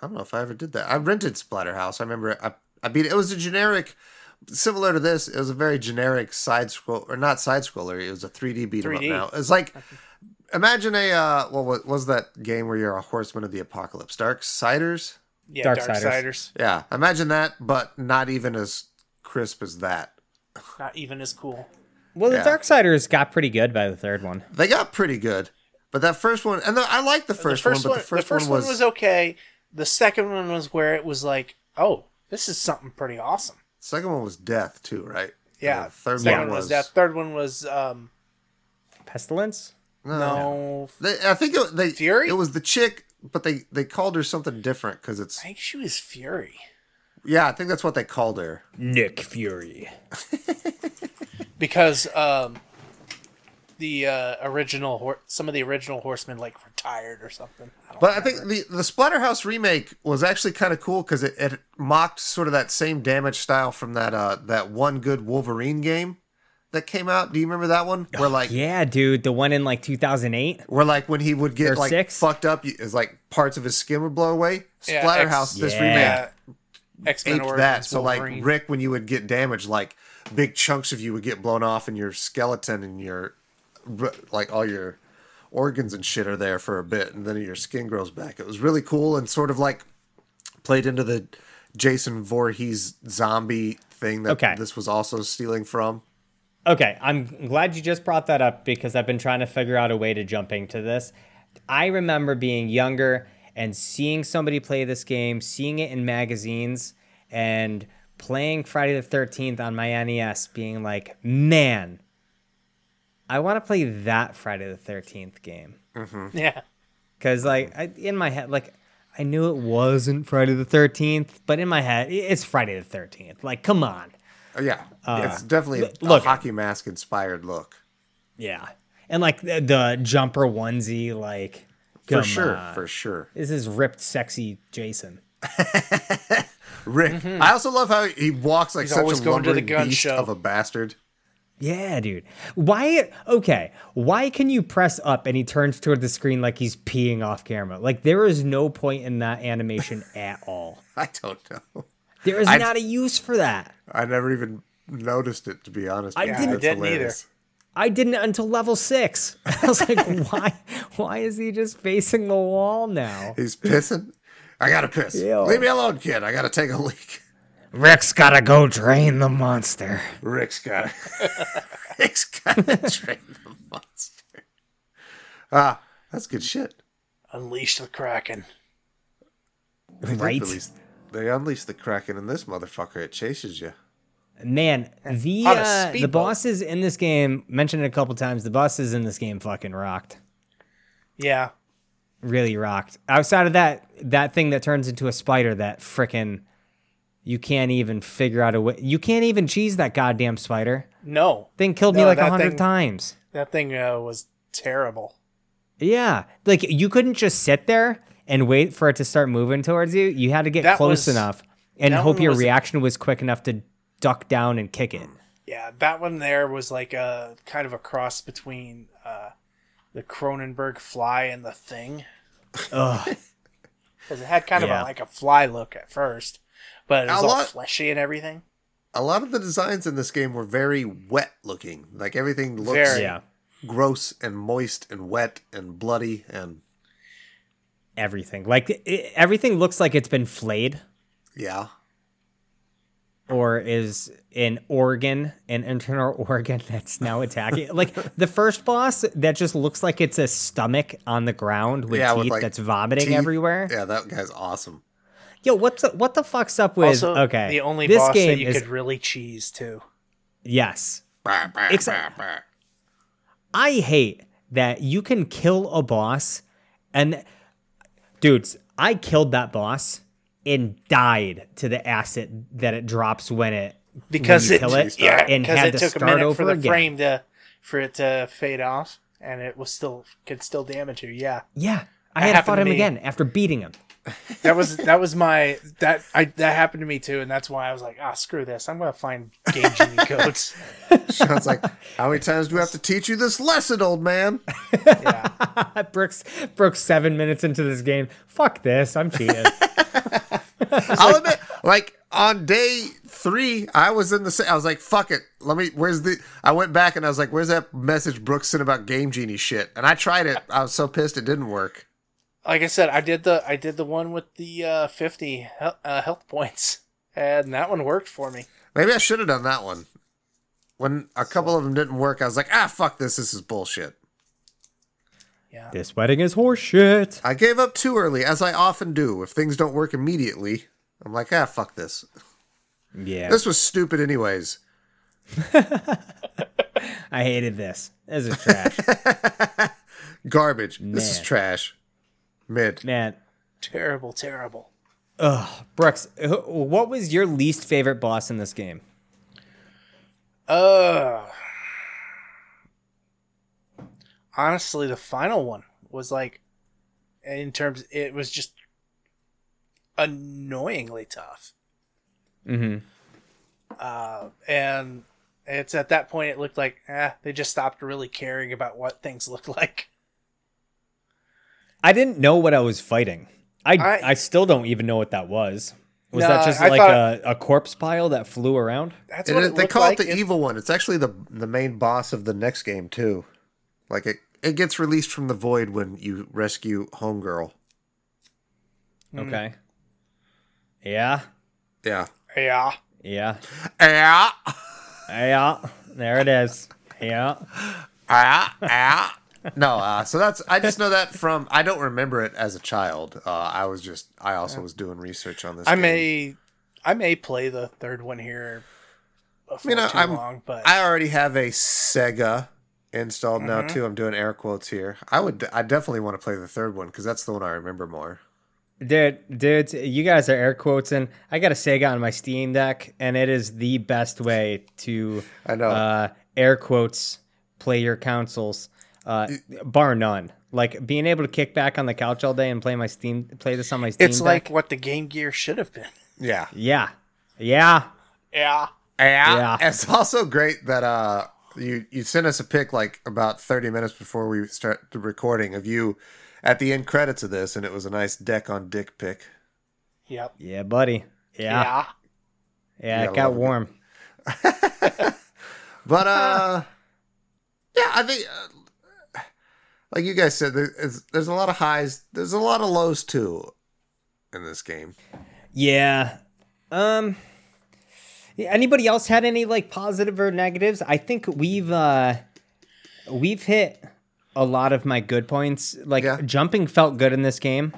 I don't know if I ever did that. I rented Splatterhouse. I remember I I beat it. It was a generic similar to this. It was a very generic side scroll or not side scroller. It was a three D beat 'em up now. It's like imagine a uh well, what was that game where you're a horseman of the apocalypse? Darksiders? Yeah, Darksiders. Darksiders. Yeah, imagine that, but not even as crisp as that. Not even as cool. Well, yeah. The Darksiders got pretty good by the third one. They got pretty good, but that first one, and the, I liked the first, the first one, one, but the first, the first one, was, one was okay. The second one was where it was like, oh, this is something pretty awesome. Second one was death too, right? Yeah. The third one was, was death. Third one was um, pestilence. No, no. They, I think it, they, Fury. It was the chick. But they, they called her something different because it's... I think she was Fury. Yeah, I think that's what they called her. Nick Fury. Because um, the uh, original... Hor- some of the original horsemen, like, retired or something. I but remember. I think the, the Splatterhouse remake was actually kind of cool because it, it mocked sort of that same damage style from that uh, that One Good Wolverine game that came out. Do you remember that one? Where like, oh, yeah, dude, the one in like two thousand eight. Where like when he would get like six. Fucked up, is like parts of his skin would blow away. Yeah, Splatterhouse, X, this yeah. remake, X-Men aped that. So Wolverine. Like Rick, when you would get damaged, like big chunks of you would get blown off, and your skeleton and your like all your organs and shit are there for a bit, and then your skin grows back. It was really cool and sort of like played into the Jason Voorhees zombie thing that okay. this was also stealing from. Okay, I'm glad you just brought that up because I've been trying to figure out a way to jump into this. I remember being younger and seeing somebody play this game, seeing it in magazines, and playing Friday the thirteenth on my N E S, being like, man, I want to play that Friday the thirteenth game. Mm-hmm. Yeah. Because like I, in my head, like I knew it wasn't Friday the thirteenth, but in my head, it's Friday the thirteenth. Like, come on. Oh, yeah, uh, it's definitely a look, hockey mask inspired look. Yeah, and like the, the jumper onesie, like for sure, on. for sure. This is ripped, sexy Jason. Rick, mm-hmm. I also love how he walks like He's such a lumbering beast show. Of a bastard. Yeah, dude. Why? Okay. Why can you press up and he turns toward the screen like he's peeing off camera? Like, there is no point in that animation at all. I don't know. There is I, not a use for that. I never even noticed it, to be honest. I didn't, I didn't either. I didn't until level six. I was like, why? Why is he just facing the wall now? He's pissing. I gotta piss. Ew. Leave me alone, kid. I gotta take a leak. Rick's gotta go drain the monster. Rick's gotta Rick's gotta drain the monster. Ah, that's good shit. Unleash the Kraken. They right? Unleash, they unleash the Kraken in this motherfucker. It chases you. Man, the uh, the bosses in this game, mentioned it a couple times, the bosses in this game fucking rocked. Yeah. Really rocked. Outside of that, that thing that turns into a spider, that frickin'... You can't even figure out a way. You can't even cheese that goddamn spider. No. Thing killed me no, like a hundred times. That thing uh, was terrible. Yeah. Like, you couldn't just sit there and wait for it to start moving towards you. You had to get that close was, enough and hope your was, reaction was quick enough to duck down and kick it. Yeah, that one there was like a kind of a cross between uh, the Cronenberg fly and the thing. Ugh. Because it had kind yeah. of a, like a fly look at first. But it was a lot, all fleshy and everything. A lot of the designs in this game were very wet looking. Like, everything looks very, yeah. gross and moist and wet and bloody and... Everything. Like, it, everything looks like it's been flayed. Yeah. Or is an organ, an internal organ that's now attacking. Like, the first boss that just looks like it's a stomach on the ground with yeah, teeth with, like, that's vomiting teeth. everywhere. Yeah, that guy's awesome. Yo, what's up, what the fuck's up with... Also, okay, the only this boss game that you is, could really cheese, too. Yes. Bah, bah, Except, bah, bah. I hate that you can kill a boss and... Dudes, I killed that boss and died to the acid that it drops when it... Because when you it, kill it, yeah, and had it to took start a minute over for the again. frame to, for it to fade off, and it was still could still damage you, yeah. Yeah, I that had fought him me. again after beating him. that was that was my that I that happened to me too, and that's why I was like, ah, screw this. I'm gonna find Game Genie codes. Sean's like, how many times do we have to teach you this lesson, old man? Yeah. Brooks Brooks seven minutes into this game. Fuck this, I'm cheating. I'll admit, like on day three, I was in the I was like, fuck it. Let me where's the I went back and I was like, where's that message Brooks sent about Game Genie shit? And I tried it. I was so pissed it didn't work. Like I said, I did the I did the one with the uh, fifty uh, health points, and that one worked for me. Maybe I should have done that one. When a couple so. of them didn't work, I was like, ah, fuck this. This is bullshit. Yeah. This wedding is horseshit. I gave up too early, as I often do. If things don't work immediately, I'm like, ah, fuck this. Yeah. This was stupid anyways. I hated this. This is trash. Garbage. Man. This is trash. Mid. Man. Terrible, terrible. Ugh. Brooks, what was your least favorite boss in this game? Uh, honestly, the final one was like, in terms, it was just annoyingly tough. Mm-hmm. Uh, and it's at that point it looked like, eh, they just stopped really caring about what things looked like. I didn't know what I was fighting. I, I, I still don't even know what that was. Was no, that just I like a, a corpse pile that flew around? That's what it, it They call like. it the it, evil one. It's actually the the main boss of the next game, too. Like, it, it gets released from the void when you rescue Homegirl. Okay. Mm. Yeah. Yeah. Yeah. Yeah. Yeah. Yeah. There it is. Yeah. Yeah. Yeah. No, uh, so that's, I just know that from, I don't remember it as a child. Uh, I was just, I also was doing research on this I game. may, I may play the third one here before I mean, too I'm, long, but. I already have a Sega installed mm-hmm. now too. I'm doing air quotes here. I would, I definitely want to play the third one because that's the one I remember more. Dude, dude, you guys are air quotes in. I got a Sega on my Steam Deck and it is the best way to I know. Uh, air quotes play your consoles. Uh, bar none. Like being able to kick back on the couch all day and play my Steam, play this on my Steam Deck. It's like what the Game Gear should have been. Yeah. Yeah. Yeah. Yeah. Yeah. It's also great that uh, you you sent us a pic like about thirty minutes before we start the recording of you at the end credits of this, and it was a nice deck on dick pic. Yep. Yeah, buddy. Yeah. Yeah, yeah, yeah it got warm. It. But uh, yeah, I think uh, like you guys said, there's, there's a lot of highs. There's a lot of lows too in this game. Yeah. Um. Anybody else had any like positive or negatives? I think we've uh, we've hit a lot of my good points. Like yeah. Jumping felt good in this game.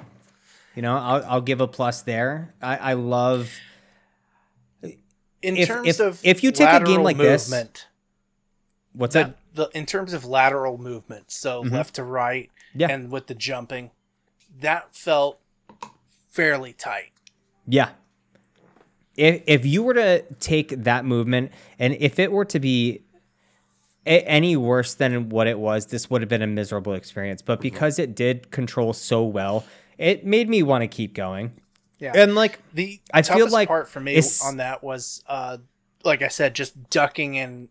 You know, I'll I'll give a plus there. I, I love in if, terms if, of if you take a game like movement, this. What's the, that? The, in terms of lateral movement, so mm-hmm. left to right, yeah. and with the jumping, that felt fairly tight. Yeah. If if you were to take that movement and if it were to be a- any worse than what it was, this would have been a miserable experience. But because it did control so well, it made me want to keep going. Yeah, and like the I toughest feel like part for me on that was, uh, like I said, just ducking and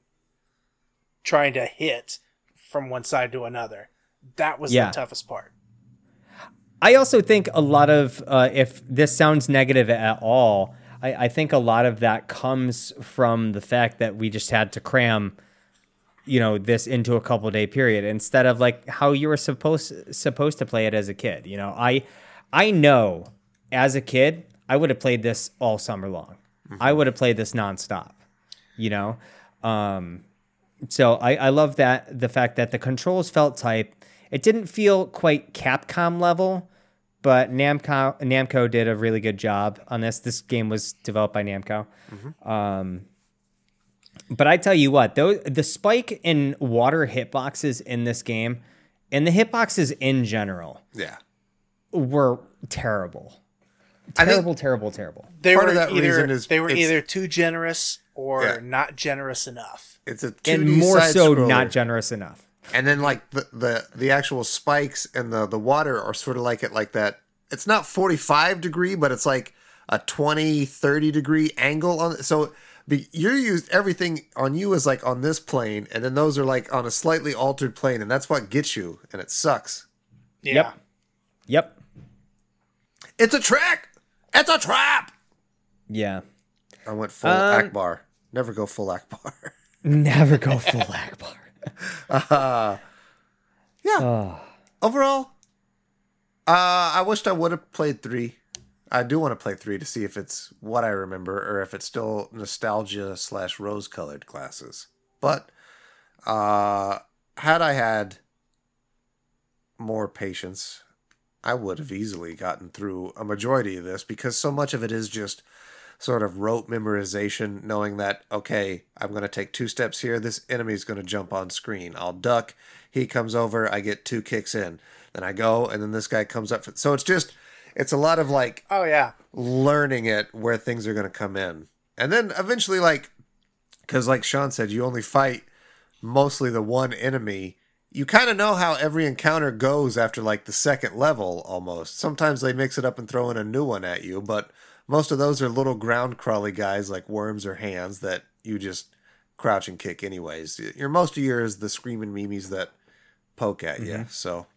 trying to hit from one side to another. That was yeah. the toughest part. I also think a lot of uh, if this sounds negative at all. I think a lot of that comes from the fact that we just had to cram, you know, this into a couple day period instead of like how you were supposed supposed to play it as a kid. You know, I I know as a kid, I would have played this all summer long. Mm-hmm. I would have played this nonstop, you know. Um, so I, I love that the fact that the controls felt tight. It didn't feel quite Capcom level. But Namco Namco did a really good job on this. This game was developed by Namco. Mm-hmm. Um, but I tell you what, though, the spike in water hitboxes in this game, and the hitboxes in general, yeah, were terrible. Terrible, terrible, terrible. They Part were of that either, reason is they were either too generous or yeah. not generous enough. It's a two D and more so scroller. Not generous enough. And then, like, the, the, the actual spikes and the, the water are sort of like it, like that. It's not forty-five degree, but it's like a twenty, thirty degree angle. on. So you're used, everything on you is like on this plane, and then those are like on a slightly altered plane, and that's what gets you, and it sucks. Yeah. Yep. Yep. It's a trick! It's a trap! Yeah. I went full um, Akbar. Never go full Akbar. Never go full Akbar. Uh, yeah. Oh. Overall, uh, I wished I would have played three. I do want to play three to see if it's what I remember or if it's still nostalgia slash rose colored glasses. But uh, had I had more patience, I would have easily gotten through a majority of this because so much of it is just sort of rote memorization, knowing that, okay, I'm going to take two steps here. This enemy is going to jump on screen. I'll duck. He comes over. I get two kicks in. Then I go, and then this guy comes up. For, so it's just, it's a lot of like, oh yeah, learning it where things are going to come in. And then eventually, like, because like Sean said, you only fight mostly the one enemy. You kind of know how every encounter goes after like the second level almost. Sometimes they mix it up and throw in a new one at you, but most of those are little ground crawly guys like worms or hands that you just crouch and kick anyways. Your most of your is the screaming memes that poke at you. Mm-hmm. So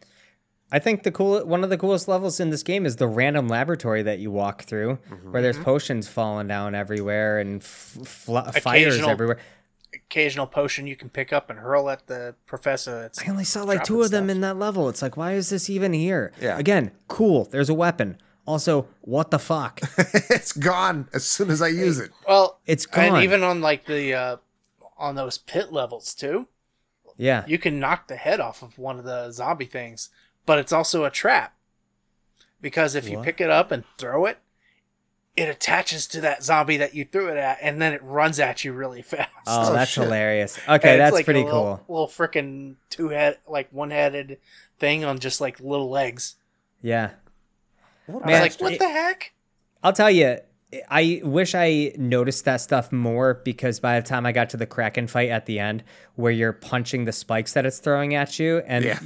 I think the cool one of the coolest levels in this game is the random laboratory that you walk through, mm-hmm. where there's potions falling down everywhere and f- fl- fires everywhere. Occasional potion you can pick up and hurl at the professor. It's I only saw like two of stuff. them in that level. It's like, why is this even here? Yeah. Again, cool. There's a weapon. Also, what the fuck? It's gone as soon as I use it. Well, it's gone. And even on like the uh, on those pit levels too. Yeah, you can knock the head off of one of the zombie things, but it's also a trap because if what? you pick it up and throw it, it attaches to that zombie that you threw it at, and then it runs at you really fast. Oh, oh that's shit. hilarious! Okay, that's like pretty a little, cool. Little freaking two head, like one headed thing on just like little legs. Yeah. What, Man, I was like, what the heck? I'll tell you, I wish I noticed that stuff more because by the time I got to the Kraken fight at the end where you're punching the spikes that it's throwing at you and yeah.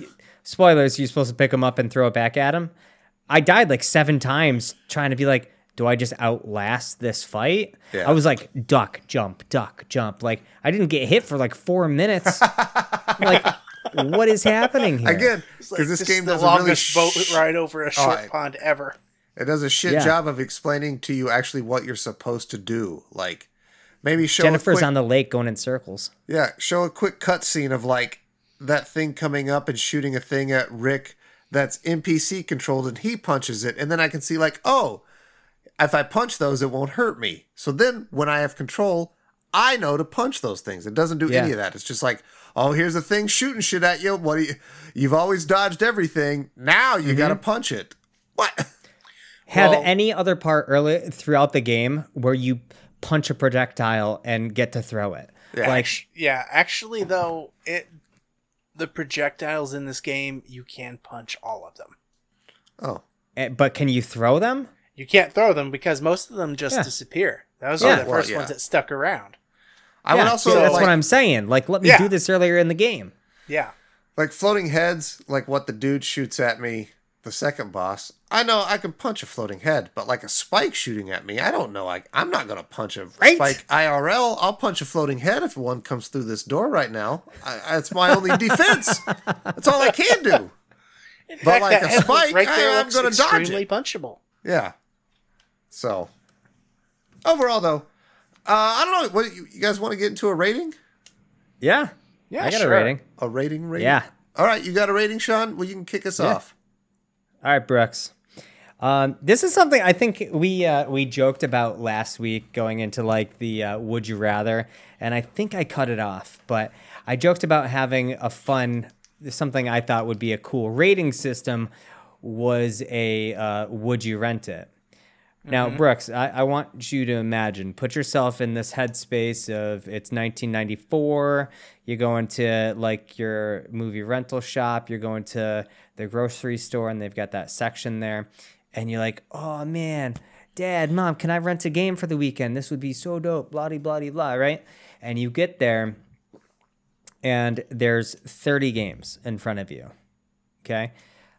spoilers, you're supposed to pick them up and throw it back at him. I died like seven times trying to be like, do I just outlast this fight? Yeah. I was like, duck, jump, duck, jump. Like, I didn't get hit for like four minutes. Like, what is happening here? Again, because like, this, this game does the longest really sh- boat ride over a short right. pond ever. It does a shit yeah. job of explaining to you actually what you're supposed to do. Like, maybe show Jennifer's a quick, on the lake going in circles. Yeah, show a quick cutscene of like that thing coming up and shooting a thing at Rick that's N P C controlled, and he punches it, and then I can see like, oh, if I punch those, it won't hurt me. So then when I have control, I know to punch those things. It doesn't do yeah. any of that. It's just like, oh, here's the thing shooting shit at you. What do you? You've always dodged everything. Now you mm-hmm. got to punch it. What? Have well, any other part early throughout the game where you punch a projectile and get to throw it? Yeah. Like, yeah, actually though, it the projectiles in this game, you can punch all of them. Oh, and, but can you throw them? You can't throw them because most of them just yeah. disappear. Those yeah. are the well, first yeah. ones that stuck around. I yeah, would also. So that's like, what I'm saying. Like, let me yeah. do this earlier in the game. Yeah. Like floating heads, like what the dude shoots at me. The second boss, I know I can punch a floating head, but like a spike shooting at me, I don't know. I, I'm not going to punch a right? spike I R L. I'll punch a floating head if one comes through this door right now. I, it's my only defense. That's all I can do. In but fact, like a spike, right there I, I'm going to dodge extremely it. Punchable. Yeah. So, overall, though, uh, I don't know. What, you, you guys want to get into a rating? Yeah. Yeah, I got sure. a rating. A rating rating? Yeah. All right, you got a rating, Sean? Well, you can kick us yeah. off. All right, Brooks. Um, this is something I think we uh, we joked about last week going into like the uh, would you rather, and I think I cut it off. But I joked about having a fun, something I thought would be a cool rating system was a uh, would you rent it? Mm-hmm. Now, Brooks, I, I want you to imagine, put yourself in this headspace of it's nineteen ninety-four. You're going to like your movie rental shop. You're going to the grocery store and they've got that section there. And you're like, oh man, Dad, Mom, can I rent a game for the weekend? This would be so dope, blah, blah, blah, right? And you get there and there's thirty games in front of you, okay?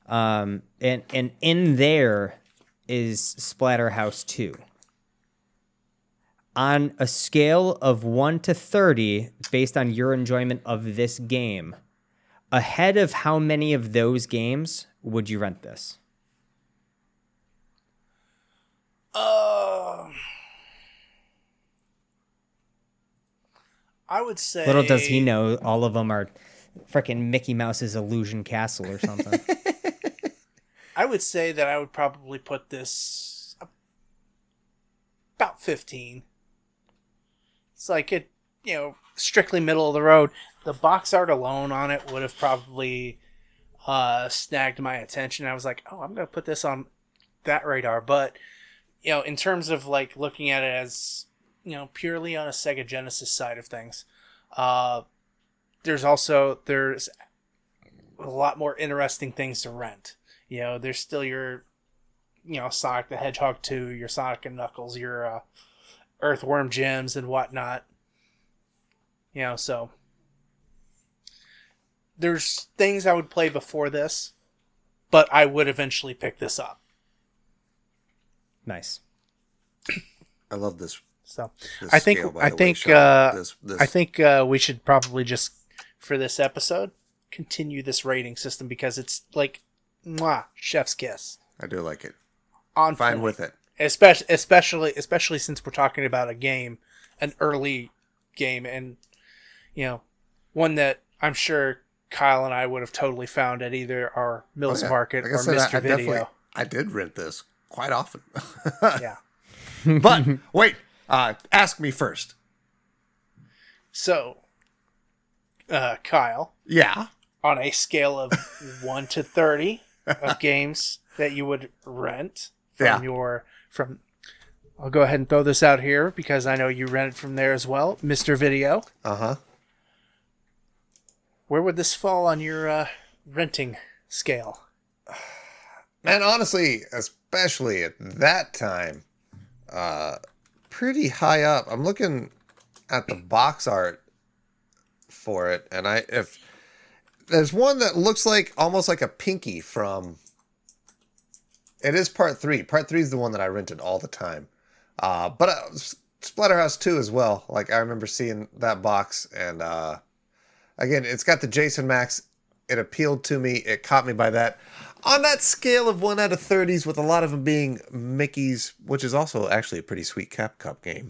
Um, and, and in there is Splatterhouse two. On a scale of one to thirty, based on your enjoyment of this game, ahead of how many of those games would you rent this? Uh, I would say... Little does he know, all of them are freaking Mickey Mouse's Illusion Castle or something. I would say that I would probably put this about fifteen. It's like it, you know, strictly middle of the road. The box art alone on it would have probably uh, snagged my attention. I was like, oh, I'm going to put this on that radar. But, you know, in terms of like looking at it as, you know, purely on a Sega Genesis side of things, uh, there's also, there's a lot more interesting things to rent. You know, there's still your, you know, Sonic the Hedgehog two, your Sonic and Knuckles, your uh, Earthworm Jim's and whatnot. You know, so there's things I would play before this, but I would eventually pick this up. Nice. I love this. So this I think scale, I think way, uh, this, this. I think uh, we should probably just for this episode continue this rating system because it's like. Mwah, chef's kiss. I do like it. On fine point. With it, especially, especially, especially since we're talking about a game, an early game, and you know, one that I'm sure Kyle and I would have totally found at either our Mills oh, yeah. Market like or said, Mister I, I Video. I did rent this quite often. yeah, but wait, uh, ask me first. So, uh, Kyle. Yeah. On a scale of one to thirty. Of games that you would rent from yeah. your from I'll go ahead and throw this out here because I know you rented from there as well, Mister Video. Uh-huh. Where would this fall on your uh, renting scale? Man, honestly, especially at that time, uh, pretty high up. I'm looking at the box art for it, and I if there's one that looks like almost like a pinky from It is part three. Part three is the one that I rented all the time. Uh, but uh, Splatterhouse two as well. Like, I remember seeing that box. And, uh, again, it's got the Jason Max. It appealed to me. It caught me by that. On that scale of one out of thirties, with a lot of them being Mickey's, which is also actually a pretty sweet Capcom game.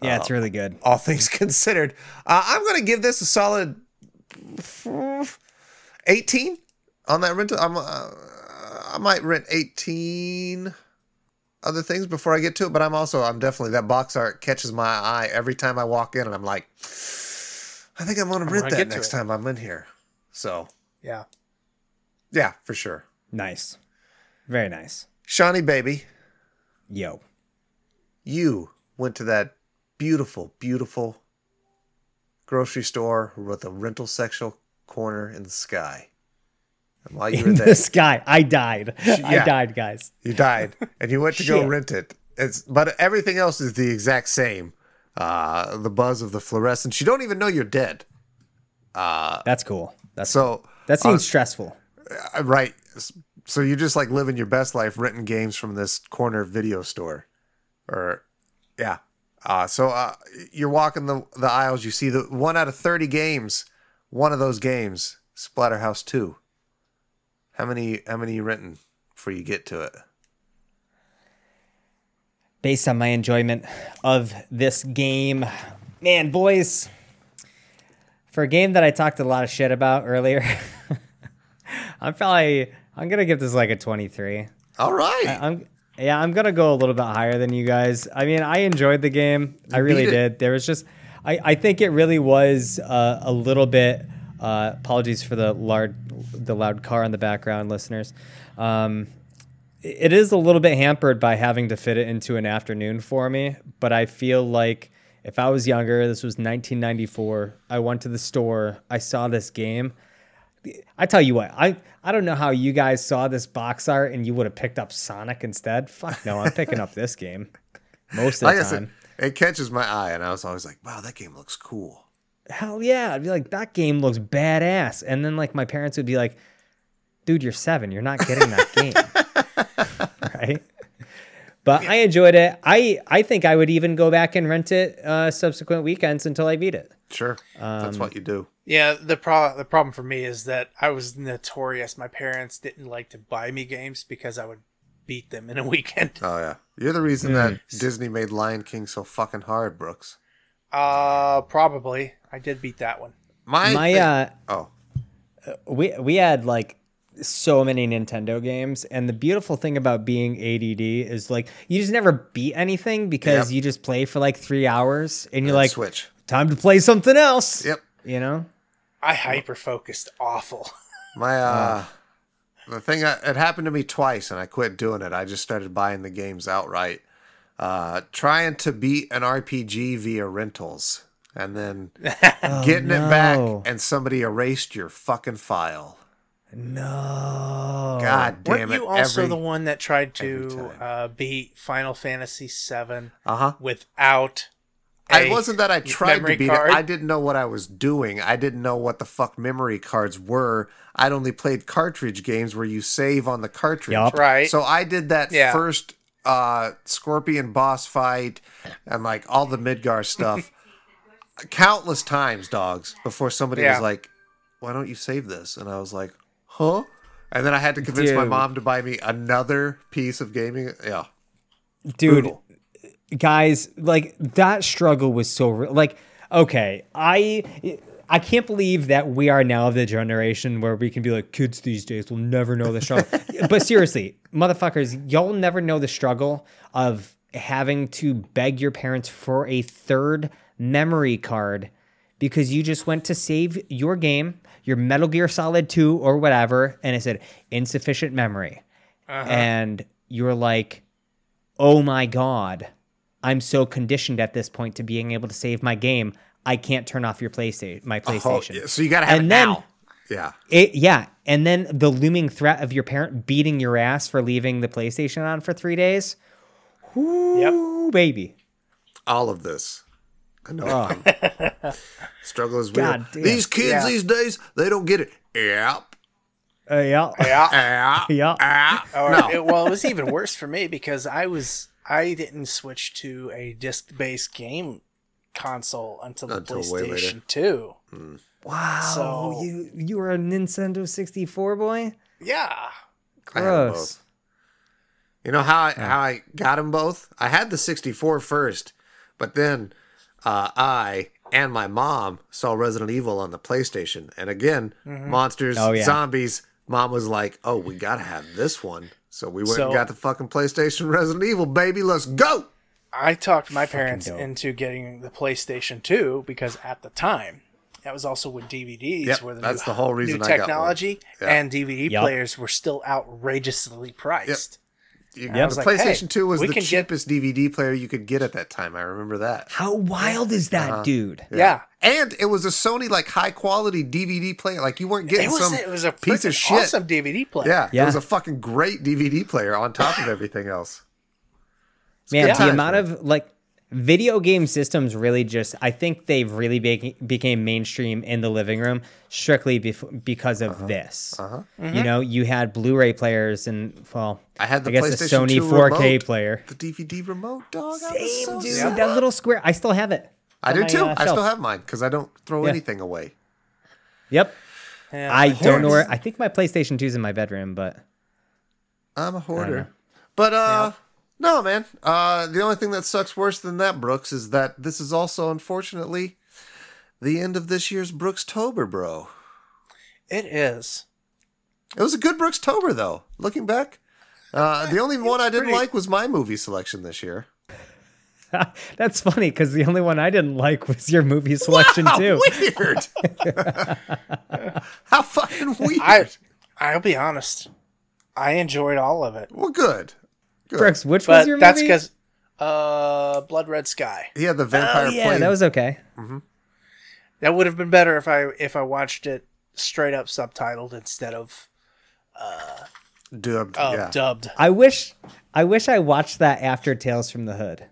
Yeah, uh, it's really good. All things considered. Uh, I'm going to give this a solid eighteen on that rental. I'm, uh, I might rent eighteen other things before I get to it, but I'm also, I'm definitely, that box art catches my eye every time I walk in, and I'm like, I think I'm going to rent that next time I'm in here. So. Yeah. Yeah, for sure. Nice. Very nice. Shawnee, baby. Yo. You went to that beautiful, beautiful grocery store with a rental sectional corner in the sky. And while you in were there, the sky, I died. Yeah, I died, guys. You died. And you went to go rent it. It's, but everything else is the exact same. Uh, the buzz of the fluorescence. You don't even know you're dead. Uh, That's cool. That's so. Cool. That seems uh, stressful. Right. So you're just like living your best life, renting games from this corner video store. Or, yeah. Uh, so uh, you're walking the, the aisles. You see the one out of thirty games. One of those games, Splatterhouse two. How many How many you renting before you get to it? Based on my enjoyment of this game, man, boys, for a game that I talked a lot of shit about earlier, I'm probably I'm gonna give this like a twenty-three. All right. I, I'm yeah I'm gonna go a little bit higher than you guys. I mean, I enjoyed the game. You I really did. There was just I, I think it really was uh, a little bit. Uh, apologies for the large, the loud car in the background, listeners. Um, it is a little bit hampered by having to fit it into an afternoon for me, but I feel like if I was younger, this was nineteen ninety-four, I went to the store, I saw this game. I tell you what, I, I don't know how you guys saw this box art and you would have picked up Sonic instead. Fuck no, I'm picking up this game most of the time. It, it catches my eye, and I was always like, wow, that game looks cool. Hell yeah. I'd be like, that game looks badass. And then like my parents would be like, dude, you're seven. You're not getting that game. Right. But yeah. I enjoyed it. I, I think I would even go back and rent it uh, subsequent weekends until I beat it. Sure. Um, That's what you do. Yeah. The pro- the problem for me is that I was notorious. My parents didn't like to buy me games because I would beat them in a weekend. Oh yeah. You're the reason mm. that Disney made Lion King so fucking hard, Brooks. Uh, probably. I did beat that one. My, my uh, oh, we we had like so many Nintendo games, and the beautiful thing about being A D D is like you just never beat anything because yep. you just play for like three hours, and you're and like, switch. Time to play something else. Yep. You know, I hyper focused. Awful. My uh, the thing I, it happened to me twice, and I quit doing it. I just started buying the games outright. Uh, trying to beat an R P G via rentals and then oh, getting no. it back and somebody erased your fucking file. No. God damn Weren't it. Were you also every, the one that tried to uh, beat Final Fantasy seven uh-huh. without a I wasn't that I tried to beat card. It. I didn't know what I was doing. I didn't know what the fuck memory cards were. I'd only played cartridge games where you save on the cartridge. Yep. Right. So I did that yeah. first Uh, Scorpion boss fight and like all the Midgar stuff countless times, dogs, before somebody yeah. was like, why don't you save this? And I was like, huh? And then I had to convince dude. my mom to buy me another piece of gaming. Yeah. Dude, brutal. Guys, like that struggle was so real. Like, okay, I... It, I can't believe that we are now the generation where we can be like, kids these days will never know the struggle. But seriously, motherfuckers, y'all never know the struggle of having to beg your parents for a third memory card because you just went to save your game, your Metal Gear Solid two or whatever, and it said insufficient memory. Uh-huh. And you're like, oh my God, I'm so conditioned at this point to being able to save my game. I can't turn off your PlayStation, my PlayStation. Oh, yeah. So you got to have and it then, now. Yeah. It, yeah. And then the looming threat of your parent beating your ass for leaving the PlayStation on for three days. Ooh, yep. Baby. All of this. I know. Oh. Struggle is weird. These kids yeah. these days, they don't get it. Yep. Uh, yeah. Yeah. Yeah. yeah. Or, no. it, well, it was even worse for me because I was I didn't switch to a disc-based game console until the until PlayStation two. Mm. Wow. So, you you were a Nintendo sixty-four boy? Yeah. Gross. I had both. You know how I, how I got them both? I had the sixty-four first, but then uh, I and my mom saw Resident Evil on the PlayStation. And again, mm-hmm. monsters, oh, yeah. zombies. Mom was like, oh, we got to have this one. So we went so, and got the fucking PlayStation Resident Evil, baby. Let's go. I talked my parents into getting the PlayStation two because at the time, that was also when D V Ds yep, were the that's new, the whole reason new technology I got yep. and D V D yep. players were still outrageously priced. Yep. You, yeah, the like, PlayStation hey, two was the cheapest get... D V D player you could get at that time. I remember that. How wild is that, uh-huh. dude? Yeah. yeah. And it was a Sony like high quality D V D player. Like you weren't getting it was, some it was a piece of shit. Awesome D V D player. Yeah, yeah. It was a fucking great D V D player on top of everything else. It's man, time, the amount man. of like video game systems really just I think they've really be- became mainstream in the living room strictly bef- because of uh-huh. this. Uh-huh. Mm-hmm. You know, you had Blu-ray players and well I had the I guess PlayStation a Sony four K remote, player. The D V D remote, dog. Same, I was so dude. Sad. That little square. I still have it. I do my, too. Uh, I still have mine because I don't throw yeah. anything away. Yep. And I don't know where. I think my PlayStation two is in my bedroom, but I'm a hoarder. But uh, yeah. no, man. Uh, the only thing that sucks worse than that, Brooks, is that this is also unfortunately the end of this year's Brookstober, bro. It is. It was a good Brookstober, though. Looking back. Uh, the only one I didn't pretty... like was my movie selection this year. That's funny because the only one I didn't like was your movie selection wow, too. Weird. How fucking weird. I, I'll be honest. I enjoyed all of it. Well, good. good. Brooks, which but was your that's movie? That's because uh, Blood Red Sky. Yeah, the vampire. Oh, yeah, plane. That was okay. Mm-hmm. That would have been better if I if I watched it straight up subtitled instead of. Uh, Dubbed, oh, yeah. dubbed. I wish, I wish I watched that after Tales from the Hood.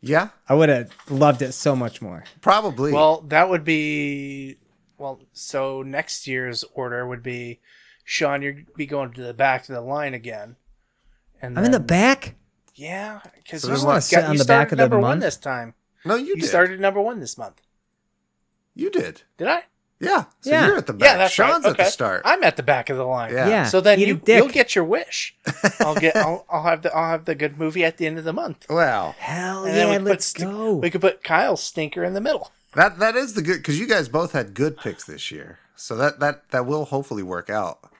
Yeah, I would have loved it so much more. Probably. Well, that would be. Well, so next year's order would be, Sean, you'd be going to the back of the line again. And I'm then, in the back. Yeah, because so you, you started number one this time. No, you, you did. You started number one this month. You did. Did I? Yeah, so yeah. you're at the back. Yeah, that's Sean's right. okay. at the start. I'm at the back of the line. Yeah. yeah. So then you, you'll get your wish. I'll get. I'll, I'll have the. I'll have the good movie at the end of the month. Wow. Hell and yeah! Let's st- go. We could put Kyle's stinker in the middle. That that is the good because you guys both had good picks this year, so that that that will hopefully work out.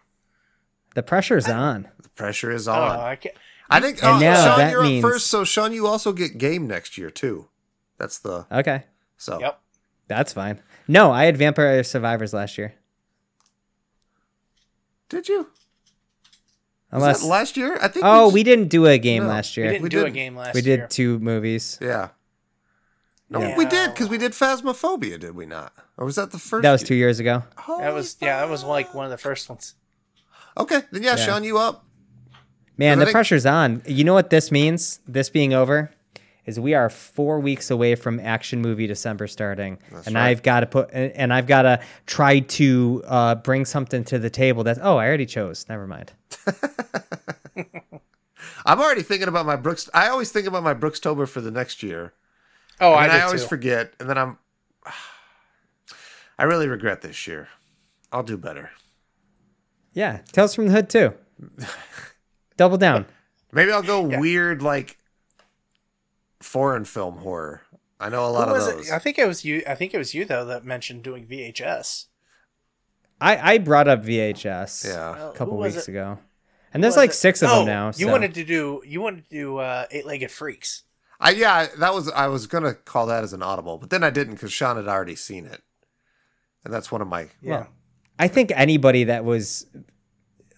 The pressure's I, on. The pressure is on. Oh, I, can't. I think. And oh, now Sean, that you're means... up first. So Sean, you also get game next year too. That's the okay. So yep. That's fine. No, I had Vampire Survivors last year. Did you? Unless was that last year? I think Oh, we, just... we didn't do a game no, last year. We didn't we do didn't. a game last year. We did year. two movies. Yeah. No, yeah. we did cuz we did Phasmophobia, did we not? Or was that the first? That was two years ago. Holy that was yeah, that was like one of the first ones. Okay, then yeah, yeah. Sean, you up. Man, the think... pressure's on. You know what this means? This being over? Is we are four weeks away from Action Movie December starting, that's and right. I've got to put and I've got to try to uh, bring something to the table. That's oh, I already chose. Never mind. I'm already thinking about my Brooks. I always think about my Brookstober for the next year. Oh, and I, do I always too. forget, and then I'm. I really regret this year. I'll do better. Yeah, Tales from the Hood too. Double down. Maybe I'll go yeah. weird like. Foreign film horror. I know a lot of those. It? I think it was you. I think it was you though that mentioned doing V H S. I, I brought up V H S yeah. a couple weeks it? ago, and there's like it? six of oh, them now. You so. wanted to do you wanted to do uh, Eight-Legged Freaks. I yeah that was I was gonna call that as an audible, but then I didn't because Sean had already seen it, and that's one of my yeah. Well, I think anybody that was.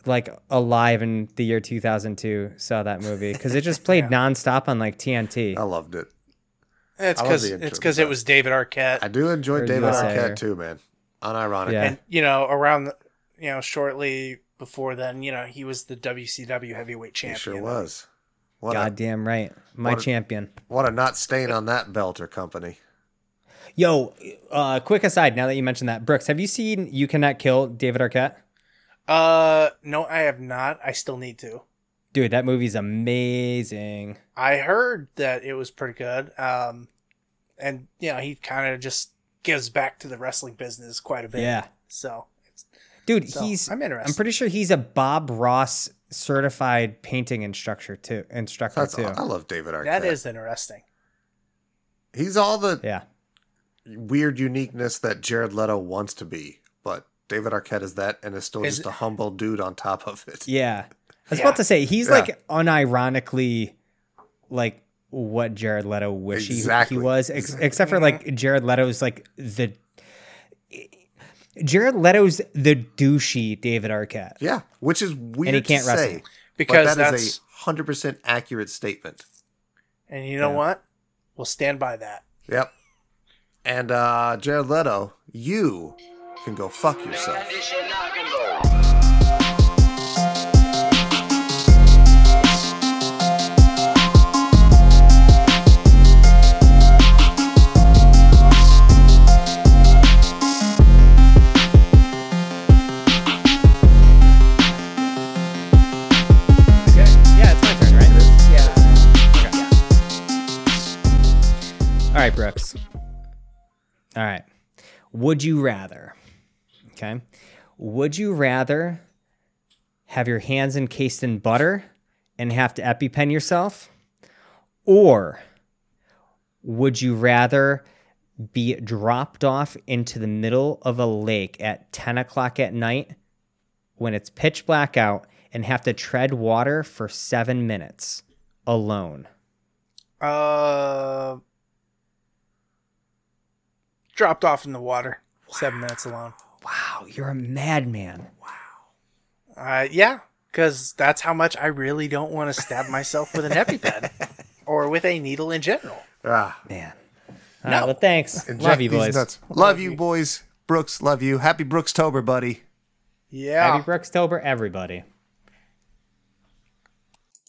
Like alive in the year two thousand two saw that movie because it just played yeah. nonstop on like T N T. I loved it. It's because it's because it was David Arquette. I do enjoy David U S A Arquette or... too, man. Unironically, yeah. and you know, around the, you know, shortly before then, you know, he was the W C W heavyweight champion. He sure was. What Goddamn a, right, my what a, champion. What a not stain on that belt or company. Yo, uh, quick aside. Now that you mentioned that, Brooks, have you seen You Cannot Kill David Arquette? Uh, no, I have not. I still need to. Dude, that movie's amazing. I heard that it was pretty good. Um, and, you know, he kind of just gives back to the wrestling business quite a bit. Yeah. So, it's, dude, so he's, I'm interested. I'm pretty sure he's a Bob Ross certified painting instructor too. Instructor That's, too. I love David Arquette. That is interesting. He's all the yeah. weird uniqueness that Jared Leto wants to be, but David Arquette is that and is still is just it? a humble dude on top of it. Yeah. I was yeah. about to say, he's yeah. like unironically like what Jared Leto wished exactly. he, he was, ex- except for like Jared Leto's like the Jared Leto's the douchey David Arquette. Yeah, which is weird and he can't to wrestle. say. Because but that that's... is a one hundred percent accurate statement. And you know yeah. what? We'll stand by that. Yep. And uh, Jared Leto, you can go fuck yourself. All right, Brooks. All right. Would you rather, okay, would you rather have your hands encased in butter and have to EpiPen yourself? Or would you rather be dropped off into the middle of a lake at ten o'clock at night when it's pitch black out and have to tread water for seven minutes alone? Uh... Dropped off in the water, wow. seven minutes alone. Wow, you're a madman. Wow. Uh, yeah, because that's how much I really don't want to stab myself with an EpiPen or with a needle in general. Ah, man. All no. right, well, thanks. Inject love you, boys. Nuts. Love, love you, boys. Brooks, love you. Happy Brookstober, buddy. Yeah. Happy Brookstober, everybody.